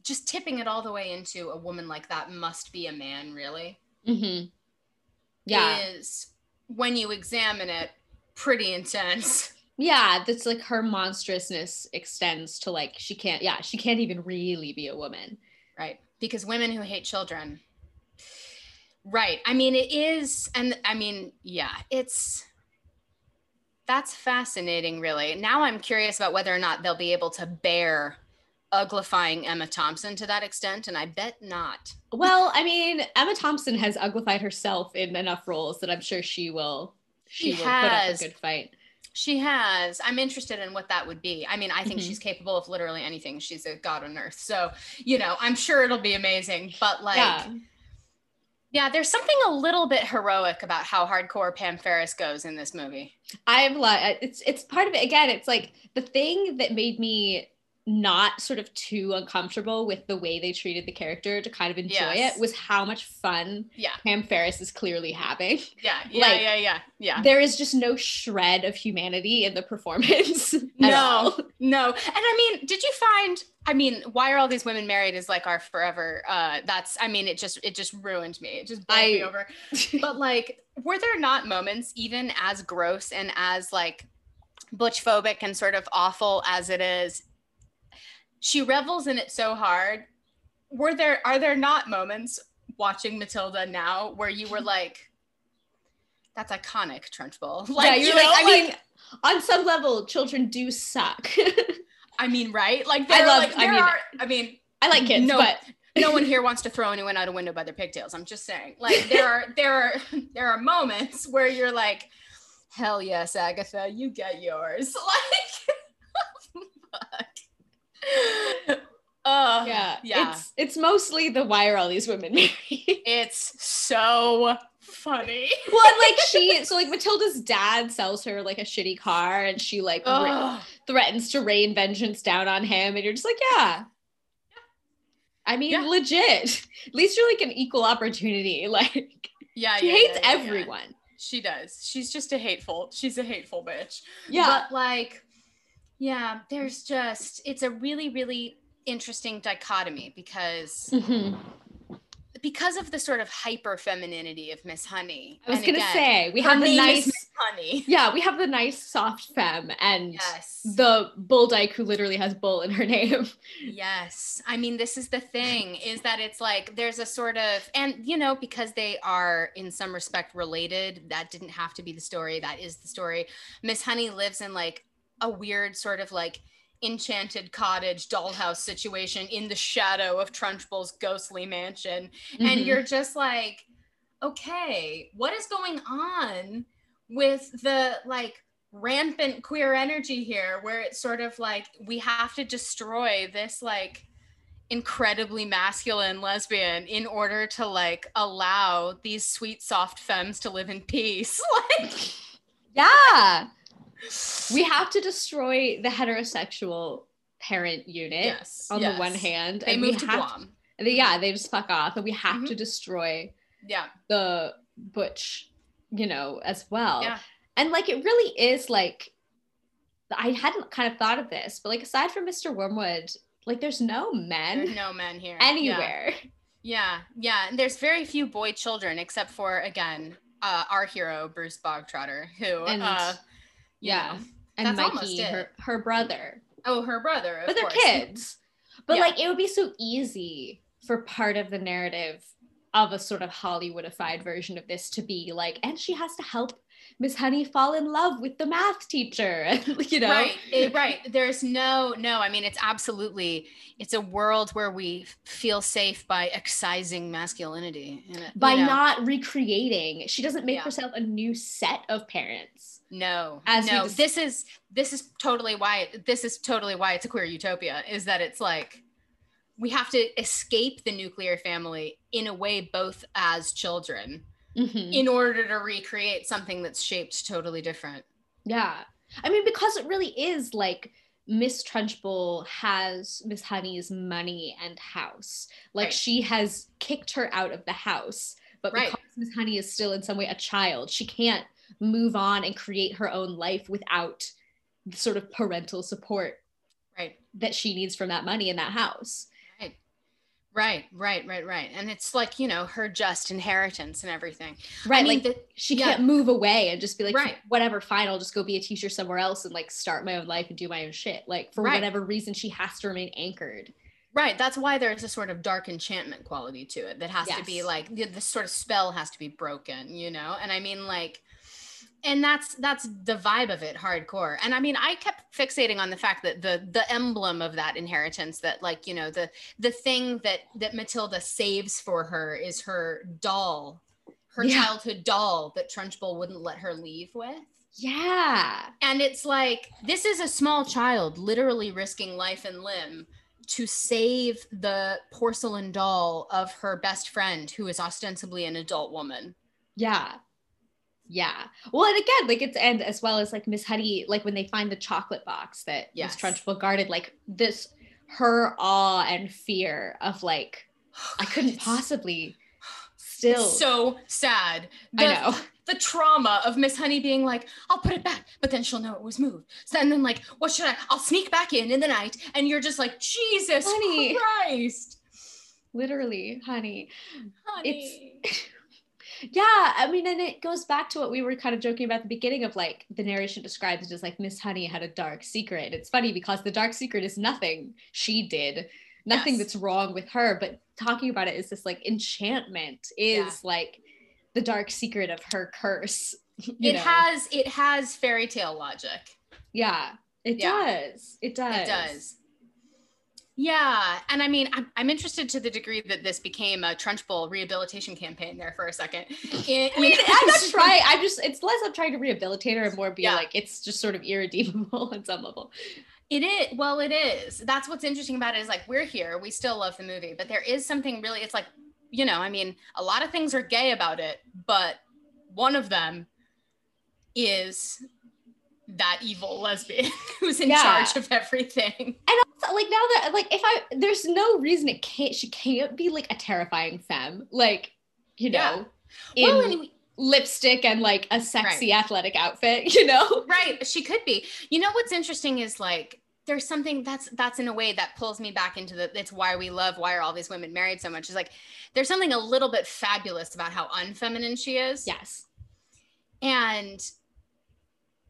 just tipping it all the way into a woman like that must be a man, really. Mm-hmm. Yeah. Is, when you examine it, pretty intense. Yeah, that's like her monstrousness extends to like she can't yeah she can't even really be a woman, right? Because women who hate children, right? I mean it is, and I mean yeah it's that's fascinating really. Now I'm curious about whether or not they'll be able to bear uglifying Emma Thompson to that extent, and I bet not. Well, I mean Emma Thompson has uglified herself in enough roles that I'm sure she will she, she will has. put up a good fight. She has. I'm interested in what that would be. I mean, I think mm-hmm. she's capable of literally anything. She's a god on earth. So, you know, I'm sure it'll be amazing. But like, yeah. yeah, there's something a little bit heroic about how hardcore Pam Ferris goes in this movie. I've loved it's it's part of it. Again, it's like the thing that made me not sort of too uncomfortable with the way they treated the character to kind of enjoy yes. it was how much fun yeah. Pam Ferris is clearly having. Yeah, yeah, like, yeah, yeah, yeah. There is just no shred of humanity in the performance. No, all. no. And I mean, did you find, I mean, why are all these women married is like our forever, uh, that's, I mean, it just, it just ruined me. It just blew I, me over. But like, were there not moments even as gross and as like butch phobic and sort of awful as it is, she revels in it so hard. Were there, are there not moments watching Matilda now where you were like, that's iconic, Trunchbull. Like, yeah, you're you like, know, I like, mean, on some level, children do suck. I mean, right? Like, there I love, like, there I mean, are, I mean, I like kids, no, but no one here wants to throw anyone out a window by their pigtails. I'm just saying, like, there are, there are, there are moments where you're like, hell yes, Agatha, you get yours. Like, fuck. Uh, yeah, yeah. It's, it's mostly the why are all these women married? It's so funny. Well, and like she, so like Matilda's dad sells her like a shitty car, and she like re- threatens to rain vengeance down on him, and you're just like, yeah. yeah. I mean, yeah. legit. At least you're like an equal opportunity. Like, yeah, she yeah, hates yeah, yeah, everyone. Yeah. She does. She's just a hateful. She's a hateful bitch. Yeah, but like. Yeah, there's just, it's a really, really interesting dichotomy because, mm-hmm. because of the sort of hyper femininity of Miss Honey. I was going to say, we have the nice, Miss Honey. Yeah, we have the nice soft femme and yes. the bull dyke who literally has bull in her name. Yes. I mean, this is the thing is that it's like, there's a sort of, and you know, because they are in some respect related, that didn't have to be the story. That is the story. Miss Honey lives in like, a weird sort of like enchanted cottage dollhouse situation in the shadow of Trunchbull's ghostly mansion. Mm-hmm. And you're just like, okay, what is going on with the like rampant queer energy here, where it's sort of like, we have to destroy this like incredibly masculine lesbian in order to like allow these sweet soft femmes to live in peace. Like, yeah, we have to destroy the heterosexual parent unit. Yes, on yes. the one hand, they and move to Guam. To, yeah, they just fuck off, and we have mm-hmm. to destroy yeah the butch, you know, as well. Yeah. And like, it really is like, I hadn't kind of thought of this, but like, aside from Mister Wormwood, like, there's no men. There's no men here. Anywhere. Yeah. Yeah. Yeah. And there's very few boy children, except for, again, uh, our hero, Bruce Bogtrotter, who, and, uh, yeah. Know, and Mikey, her, her brother. Oh, her brother. Of but they're course. Kids. But yeah. like, it would be so easy for part of the narrative of a sort of Hollywoodified version of this to be like, and she has to help Miss Honey fall in love with the math teacher, you know? Right, it, right. There's no, no, I mean, it's absolutely, it's a world where we feel safe by excising masculinity. And, by you know, not recreating. She doesn't make yeah. herself a new set of parents. No, as no, just, this is, this is totally why, this is totally why it's a queer utopia, is that it's like, we have to escape the nuclear family in a way, both as children. Mm-hmm. In order to recreate something that's shaped totally different. Yeah. I mean, because it really is like, Miss Trunchbull has Miss Honey's money and house. Like, right. she has kicked her out of the house, but right. because Miss Honey is still in some way a child, she can't move on and create her own life without the sort of parental support right. that she needs from that money in that house. Right, right, right, right. And it's like, you know, her just inheritance and everything. Right, I mean, like the, she yeah. can't move away and just be like, right. whatever, fine, I'll just go be a teacher somewhere else and like start my own life and do my own shit. Like, for right. whatever reason, she has to remain anchored. Right, that's why there's a sort of dark enchantment quality to it that has yes. to be like, this sort of spell has to be broken, you know? And I mean, like, and that's that's the vibe of it, hardcore. And I mean, I kept fixating on the fact that the the emblem of that inheritance, that like, you know, the the thing that that Matilda saves for her is her doll, her yeah. childhood doll that Trunchbull wouldn't let her leave with. Yeah. And it's like, this is a small child literally risking life and limb to save the porcelain doll of her best friend, who is ostensibly an adult woman. Yeah. Yeah. Well, and again, like, it's, and as well as like Miss Honey, like when they find the chocolate box that yes. Miss Trunchbull guarded, like this, her awe and fear of like, oh, I couldn't possibly still. So sad. The, I know. The trauma of Miss Honey being like, I'll put it back, but then she'll know it was moved. So, and then like, what should I, I'll sneak back in in the night. And you're just like, Jesus honey. Christ. Literally, honey. Honey. It's, yeah, I mean, and it goes back to what we were kind of joking about at the beginning of like, the narration describes it as like, Miss Honey had a dark secret. It's funny because the dark secret is nothing she did, nothing yes. that's wrong with her, but talking about it is this like, enchantment is yeah. like the dark secret of her curse. It know? has, it has fairy tale logic. Yeah, it yeah. does. It does. It does. Yeah, and I mean, I'm, I'm interested to the degree that this became a Trunchbull rehabilitation campaign there for a second. It, I mean, I'm not trying, I'm just, it's less I'm trying to rehabilitate her and more be yeah. like, it's just sort of irredeemable on some level. It is, well, it is. That's what's interesting about it is like, we're here, we still love the movie, but there is something really, it's like, you know, I mean, a lot of things are gay about it, but one of them is that evil lesbian who's in yeah. charge of everything. And also, like, now that, like, if I, there's no reason it can't, she can't be, like, a terrifying femme. Like, you know, yeah. well, in and we, lipstick and, like, a sexy right. athletic outfit, you know? Right, she could be. You know what's interesting is, like, there's something that's, that's in a way that pulls me back into the, it's why we love, why are all these women married so much? Is like, there's something a little bit fabulous about how unfeminine she is. Yes. And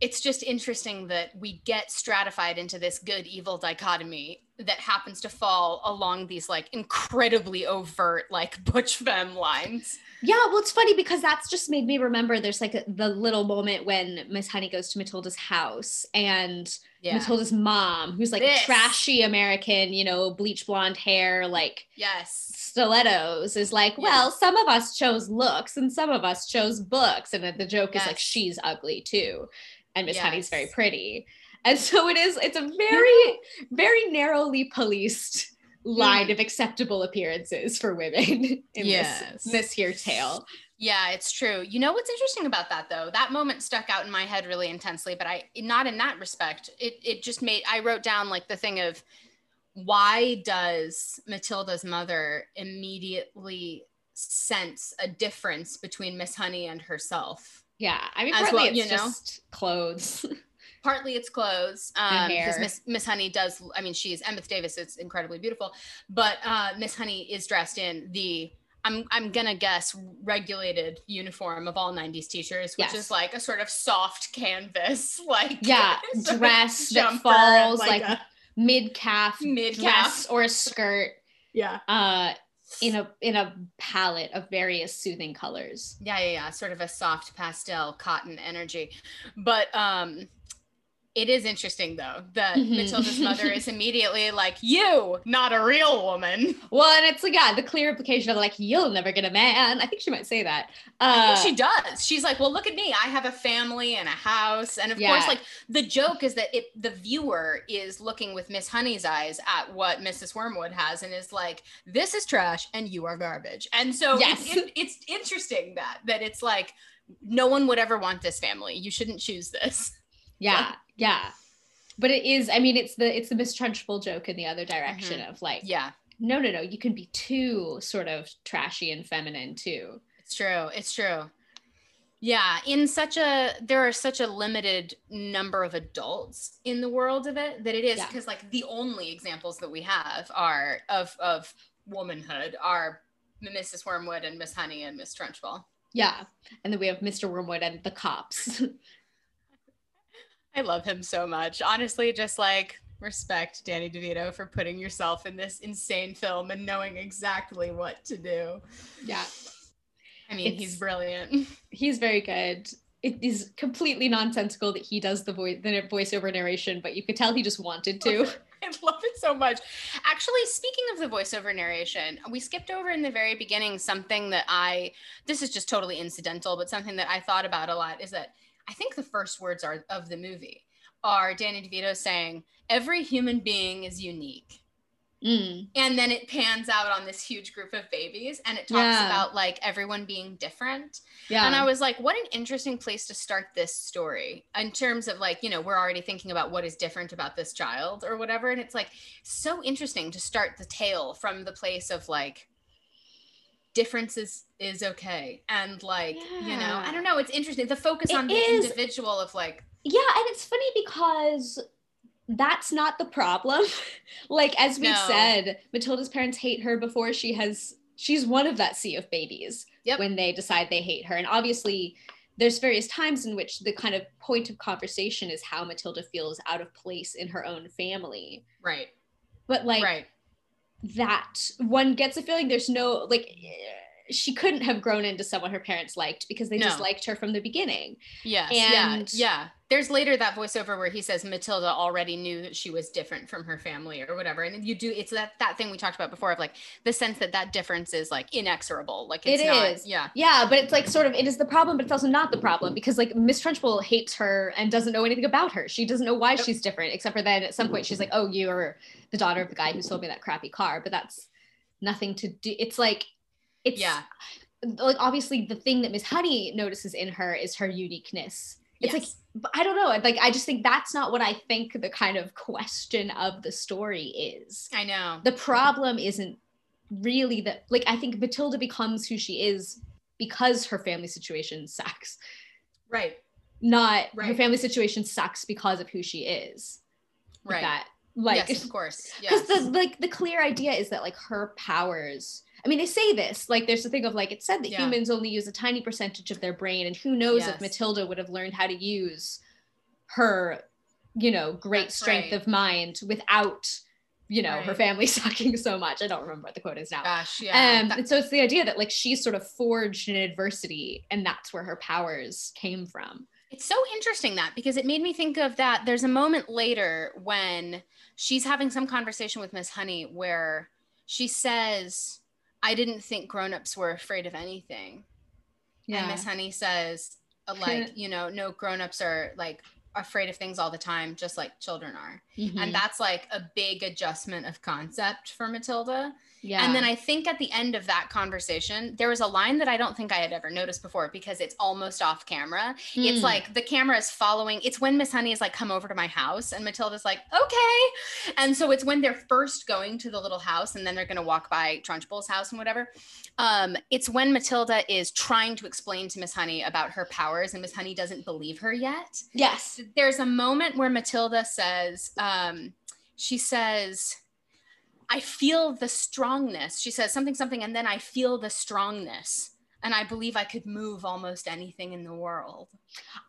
it's just interesting that we get stratified into this good-evil dichotomy that happens to fall along these like incredibly overt, like butch femme lines. Yeah. Well, it's funny because that's just made me remember there's like a, the little moment when Miss Honey goes to Matilda's house and yeah. Matilda's mom, who's like this. a trashy American, you know, bleach blonde hair, like yes. stilettos, is like, well, yes. some of us chose looks and some of us chose books. And the joke yes. is like, she's ugly too. And Miss yes. Honey's very pretty. And so it is, it's a very, very narrowly policed line mm. of acceptable appearances for women in yes. this, this here tale. Yeah, it's true. You know what's interesting about that though? That moment stuck out in my head really intensely, but I, not in that respect. It it just made, I wrote down like the thing of why does Matilda's mother immediately sense a difference between Miss Honey and herself? Yeah, I mean, partly well, it's you know? just clothes. Partly it's clothes, um, because Miss, Miss Honey does, I mean, she's Embeth Davids, it's incredibly beautiful, but uh, Miss Honey is dressed in the, I'm I'm gonna guess, regulated uniform of all nineties teachers, which yes. is like a sort of soft canvas, like yeah, dress that falls, like, like a mid-calf, mid-calf dress or a skirt. Yeah. Uh, in a in a palette of various soothing colors. Yeah, yeah, yeah, sort of a soft pastel cotton energy. But um, it is interesting though that mm-hmm. Matilda's mother is immediately like, you, not a real woman. Well, and it's like, yeah, the clear implication of like, you'll never get a man. I think she might say that. Uh, I think she does. She's like, well, look at me. I have a family and a house. And of yeah. course, like the joke is that it, the viewer is looking with Miss Honey's eyes at what Missus Wormwood has and is like, this is trash and you are garbage. And so yes. it's, it, it's interesting that, that it's like, no one would ever want this family. You shouldn't choose this. Yeah. Like, yeah. But it is, I mean, it's the, it's the Miss Trunchbull joke in the other direction mm-hmm. of like, yeah, no, no, no. You can be too sort of trashy and feminine too. It's true. It's true. Yeah. In such a, there are such a limited number of adults in the world of it that it is because yeah. like the only examples that we have are of, of womanhood are Missus Wormwood and Miss Honey and Miss Trunchbull. Yeah. And then we have Mister Wormwood and the cops. I love him so much. Honestly, just like respect Danny DeVito for putting yourself in this insane film and knowing exactly what to do. Yeah. I mean, it's, he's brilliant. He's very good. It is completely nonsensical that he does the, vo- the voiceover narration, but you could tell he just wanted to. I love it so much. Actually, speaking of the voiceover narration, we skipped over in the very beginning something that I, this is just totally incidental, but something that I thought about a lot is that I think the first words are of the movie are Danny DeVito saying, every human being is unique. Mm. And then it pans out on this huge group of babies and it talks yeah. about like everyone being different. Yeah. And I was like, what an interesting place to start this story in terms of like, you know, we're already thinking about what is different about this child or whatever. And it's like, so interesting to start the tale from the place of like, difference is, is okay. And like, yeah. you know, I don't know, it's interesting. The focus it on the is, individual of like. Yeah, and it's funny because that's not the problem. Like, as we no. said, Matilda's parents hate her before she has, she's one of that sea of babies yep. when they decide they hate her. And obviously there's various times in which the kind of point of conversation is how Matilda feels out of place in her own family. Right. But like, right. that one gets a feeling there's no like she couldn't have grown into someone her parents liked because they no. just liked her from the beginning. Yes, and yeah, yeah. There's later that voiceover where he says Matilda already knew that she was different from her family or whatever, and you do it's that that thing we talked about before of like the sense that that difference is like inexorable, like it's it not, is, yeah, yeah. But it's like sort of it is the problem, but it's also not the problem because like Miss Trunchbull hates her and doesn't know anything about her. She doesn't know why she's different, except for then at some point she's like, oh, you're the daughter of the guy who sold me that crappy car, but that's nothing to do. It's like. It's yeah. like, obviously the thing that Miss Honey notices in her is her uniqueness. It's yes. like, I don't know. Like, I just think that's not what I think the kind of question of the story is. I know. The problem isn't really that, like, I think Matilda becomes who she is because her family situation sucks. Right. Not right. her family situation sucks because of who she is. Right. Like that. Like, yes, of course. Because yes. the, like, the clear idea is that, like, her powers... I mean, they say this, like, there's the thing of, like, it's said that yeah. humans only use a tiny percentage of their brain, and who knows yes. if Matilda would have learned how to use her, you know, great That's strength right. of mind without you know, right. her family sucking so much. I don't remember what the quote is now. Gosh, yeah. Um, and so it's the idea that like she sort of forged in adversity, and that's where her powers came from. It's so interesting that, because it made me think of that. There's a moment later when she's having some conversation with Miss Honey where she says, I didn't think grown-ups were afraid of anything. Yeah. And Miss Honey says, like, you know, no, grown-ups are like afraid of things all the time, just like children are. Mm-hmm. And that's like a big adjustment of concept for Matilda. Yeah. And then I think at the end of that conversation, there was a line that I don't think I had ever noticed before, because it's almost off camera. Mm. It's like the camera is following. It's when Miss Honey is like, come over to my house. And Matilda's like, okay. And so it's when they're first going to the little house, and then they're going to walk by Trunchbull's house and whatever. Um, it's when Matilda is trying to explain to Miss Honey about her powers, and Miss Honey doesn't believe her yet. Yes. There's a moment where Matilda says, um, she says, I feel the strongness. She says something, something, and then I feel the strongness. And I believe I could move almost anything in the world.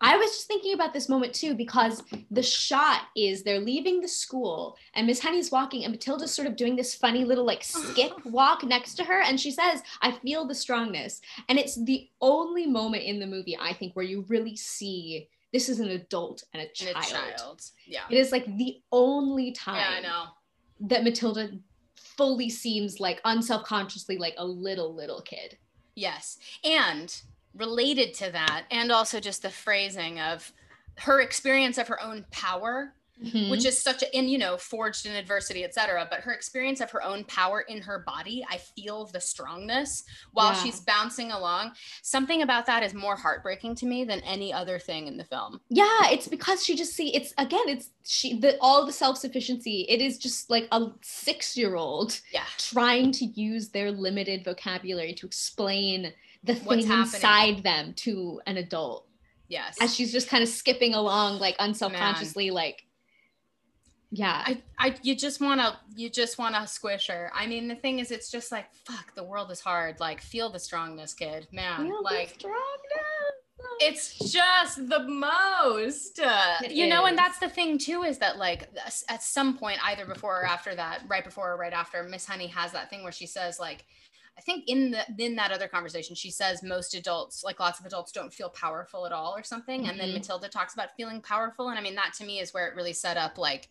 I was just thinking about this moment too, because the shot is they're leaving the school and Miss Honey's walking, and Matilda's sort of doing this funny little like skip walk next to her. And she says, I feel the strongness. And it's the only moment in the movie, I think, where you really see this is an adult and a child. And a child. Yeah. It is like the only time. Yeah, I know. That Matilda fully seems like unselfconsciously like a little, little kid. Yes. And related to that, and also just the phrasing of her experience of her own power, mm-hmm. which is such a, and you know, forged in adversity, et cetera, but her experience of her own power in her body, I feel the strongness while yeah. she's bouncing along. Something about that is more heartbreaking to me than any other thing in the film. Yeah, it's because she just see, it's again, it's she, the, all the self-sufficiency, it is just like a six-year-old yeah. trying to use their limited vocabulary to explain the things inside them to an adult. Yes. As she's just kind of skipping along, like unselfconsciously, Man. like, yeah, I, I, you just want to, you just want to squish her. I mean, the thing is, it's just like, fuck, the world is hard. Like, feel the strongness, kid, man. Feel like, the strongness. It's just the most, uh, you is. know, and that's the thing too, is that like at some point, either before or after that, right before or right after, Miss Honey has that thing where she says like, I think in the in that other conversation, she says most adults, like lots of adults, don't feel powerful at all or something. Mm-hmm. And then Matilda talks about feeling powerful. And I mean, that to me is where it really set up, like,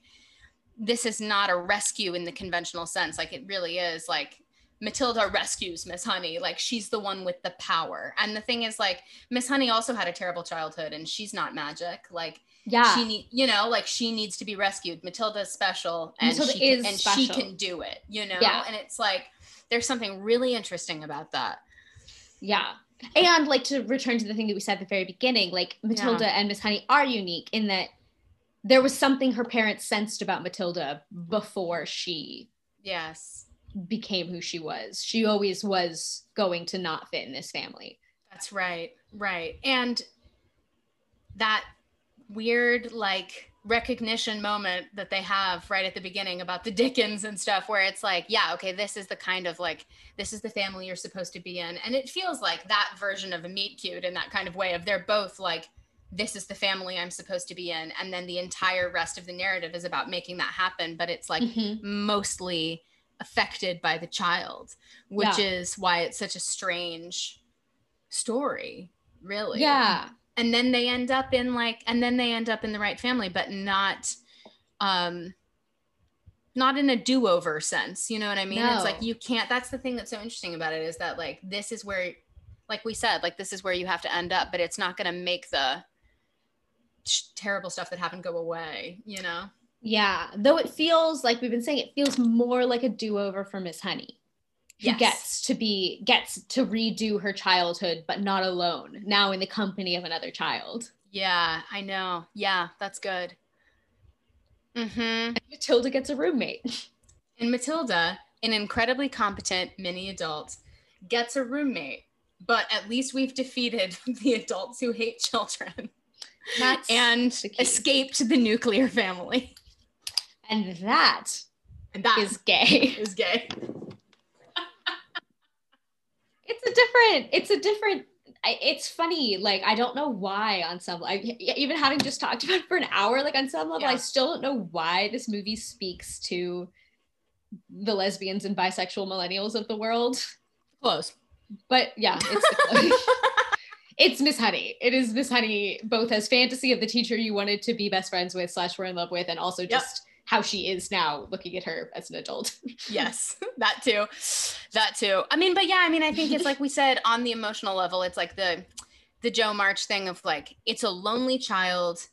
this is not a rescue in the conventional sense. Like, it really is like Matilda rescues Miss Honey. Like, she's the one with the power. And the thing is, like, Miss Honey also had a terrible childhood, and she's not magic. Like, yeah, she need, you know, like she needs to be rescued. Matilda's special, and Matilda she is and special. She can do it, you know? Yeah. And it's like, there's something really interesting about that. Yeah. And like, to return to the thing that we said at the very beginning, like Matilda yeah. and Miss Honey are unique in that there was something her parents sensed about Matilda before she yes. became who she was. She always was going to not fit in this family. That's right. Right. And that weird, like, recognition moment that they have right at the beginning about the Dickens and stuff, where it's like, yeah, okay, this is the kind of like, this is the family you're supposed to be in. And it feels like that version of a meet cute in that kind of way of they're both like, this is the family I'm supposed to be in. And then the entire rest of the narrative is about making that happen. But it's like mm-hmm. mostly affected by the child, which yeah. is why it's such a strange story, really. Yeah. And then they end up in like, and then they end up in the right family, but not, um, not in a do-over sense. You know what I mean? No. It's like, you can't, that's the thing that's so interesting about it, is that like, this is where, like we said, like, this is where you have to end up, but it's not going to make the terrible stuff that happened go away, you know? Yeah. Though it feels like, we've been saying, it feels more like a do-over for Miss Honey. Who yes. gets to be, gets to redo her childhood, but not alone, now in the company of another child. Yeah, I know. Yeah, that's good. Mm-hmm. And Matilda gets a roommate. And Matilda, an incredibly competent mini adult, gets a roommate, but at least we've defeated the adults who hate children. That's and the escaped the nuclear family. And that, and that is gay. Is gay. It's a different, it's a different, it's funny. Like, I don't know why on some, I, even having just talked about it for an hour, like on some level, yeah. I still don't know why this movie speaks to the lesbians and bisexual millennials of the world. Close. But yeah, it's it's Miss Honey. It is Miss Honey, both as fantasy of the teacher you wanted to be best friends with slash were in love with, and also just yep. how she is now looking at her as an adult. Yes, that too. That too. I mean, but yeah, I mean, I think it's like we said, on the emotional level, it's like the the Joe March thing of like, it's a lonely child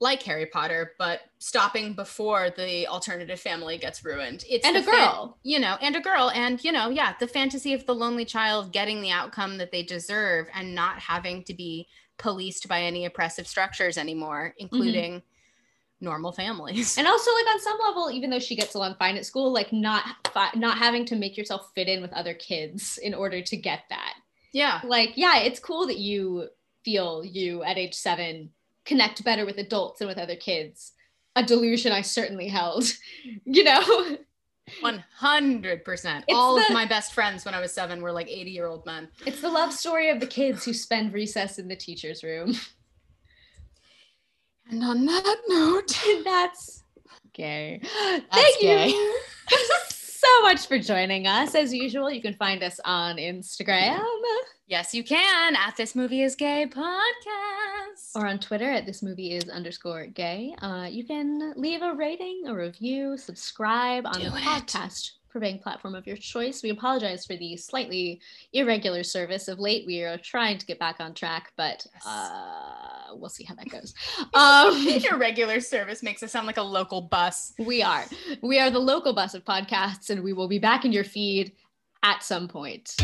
like Harry Potter, but stopping before the alternative family gets ruined. It's and a girl, fa- you know, and a girl. And, you know, yeah, the fantasy of the lonely child getting the outcome that they deserve and not having to be policed by any oppressive structures anymore, including mm-hmm. normal families. And also, like, on some level, even though she gets along fine at school, like not fi- not having to make yourself fit in with other kids in order to get that. Yeah. Like, yeah, it's cool that you feel you at age seven connect better with adults than with other kids. A delusion I certainly held, you know? one hundred percent. It's All the, of my best friends when I was seven were like eighty-year-old men. It's the love story of the kids who spend recess in the teacher's room. And on that note, that's gay. That's Thank gay. you so much for joining us. As usual, you can find us on Instagram. Yes, you can, at This Movie Is Gay Podcast. Or on Twitter at This Movie Is underscore Gay. Uh, you can leave a rating, a review, subscribe on Do the it. podcast purveying platform of your choice. We apologize for the slightly irregular service of late. We are trying to get back on track, but yes. uh, we'll see how that goes. Um, irregular service makes us sound like a local bus. We are. We are the local bus of podcasts, and we will be back in your feed at some point.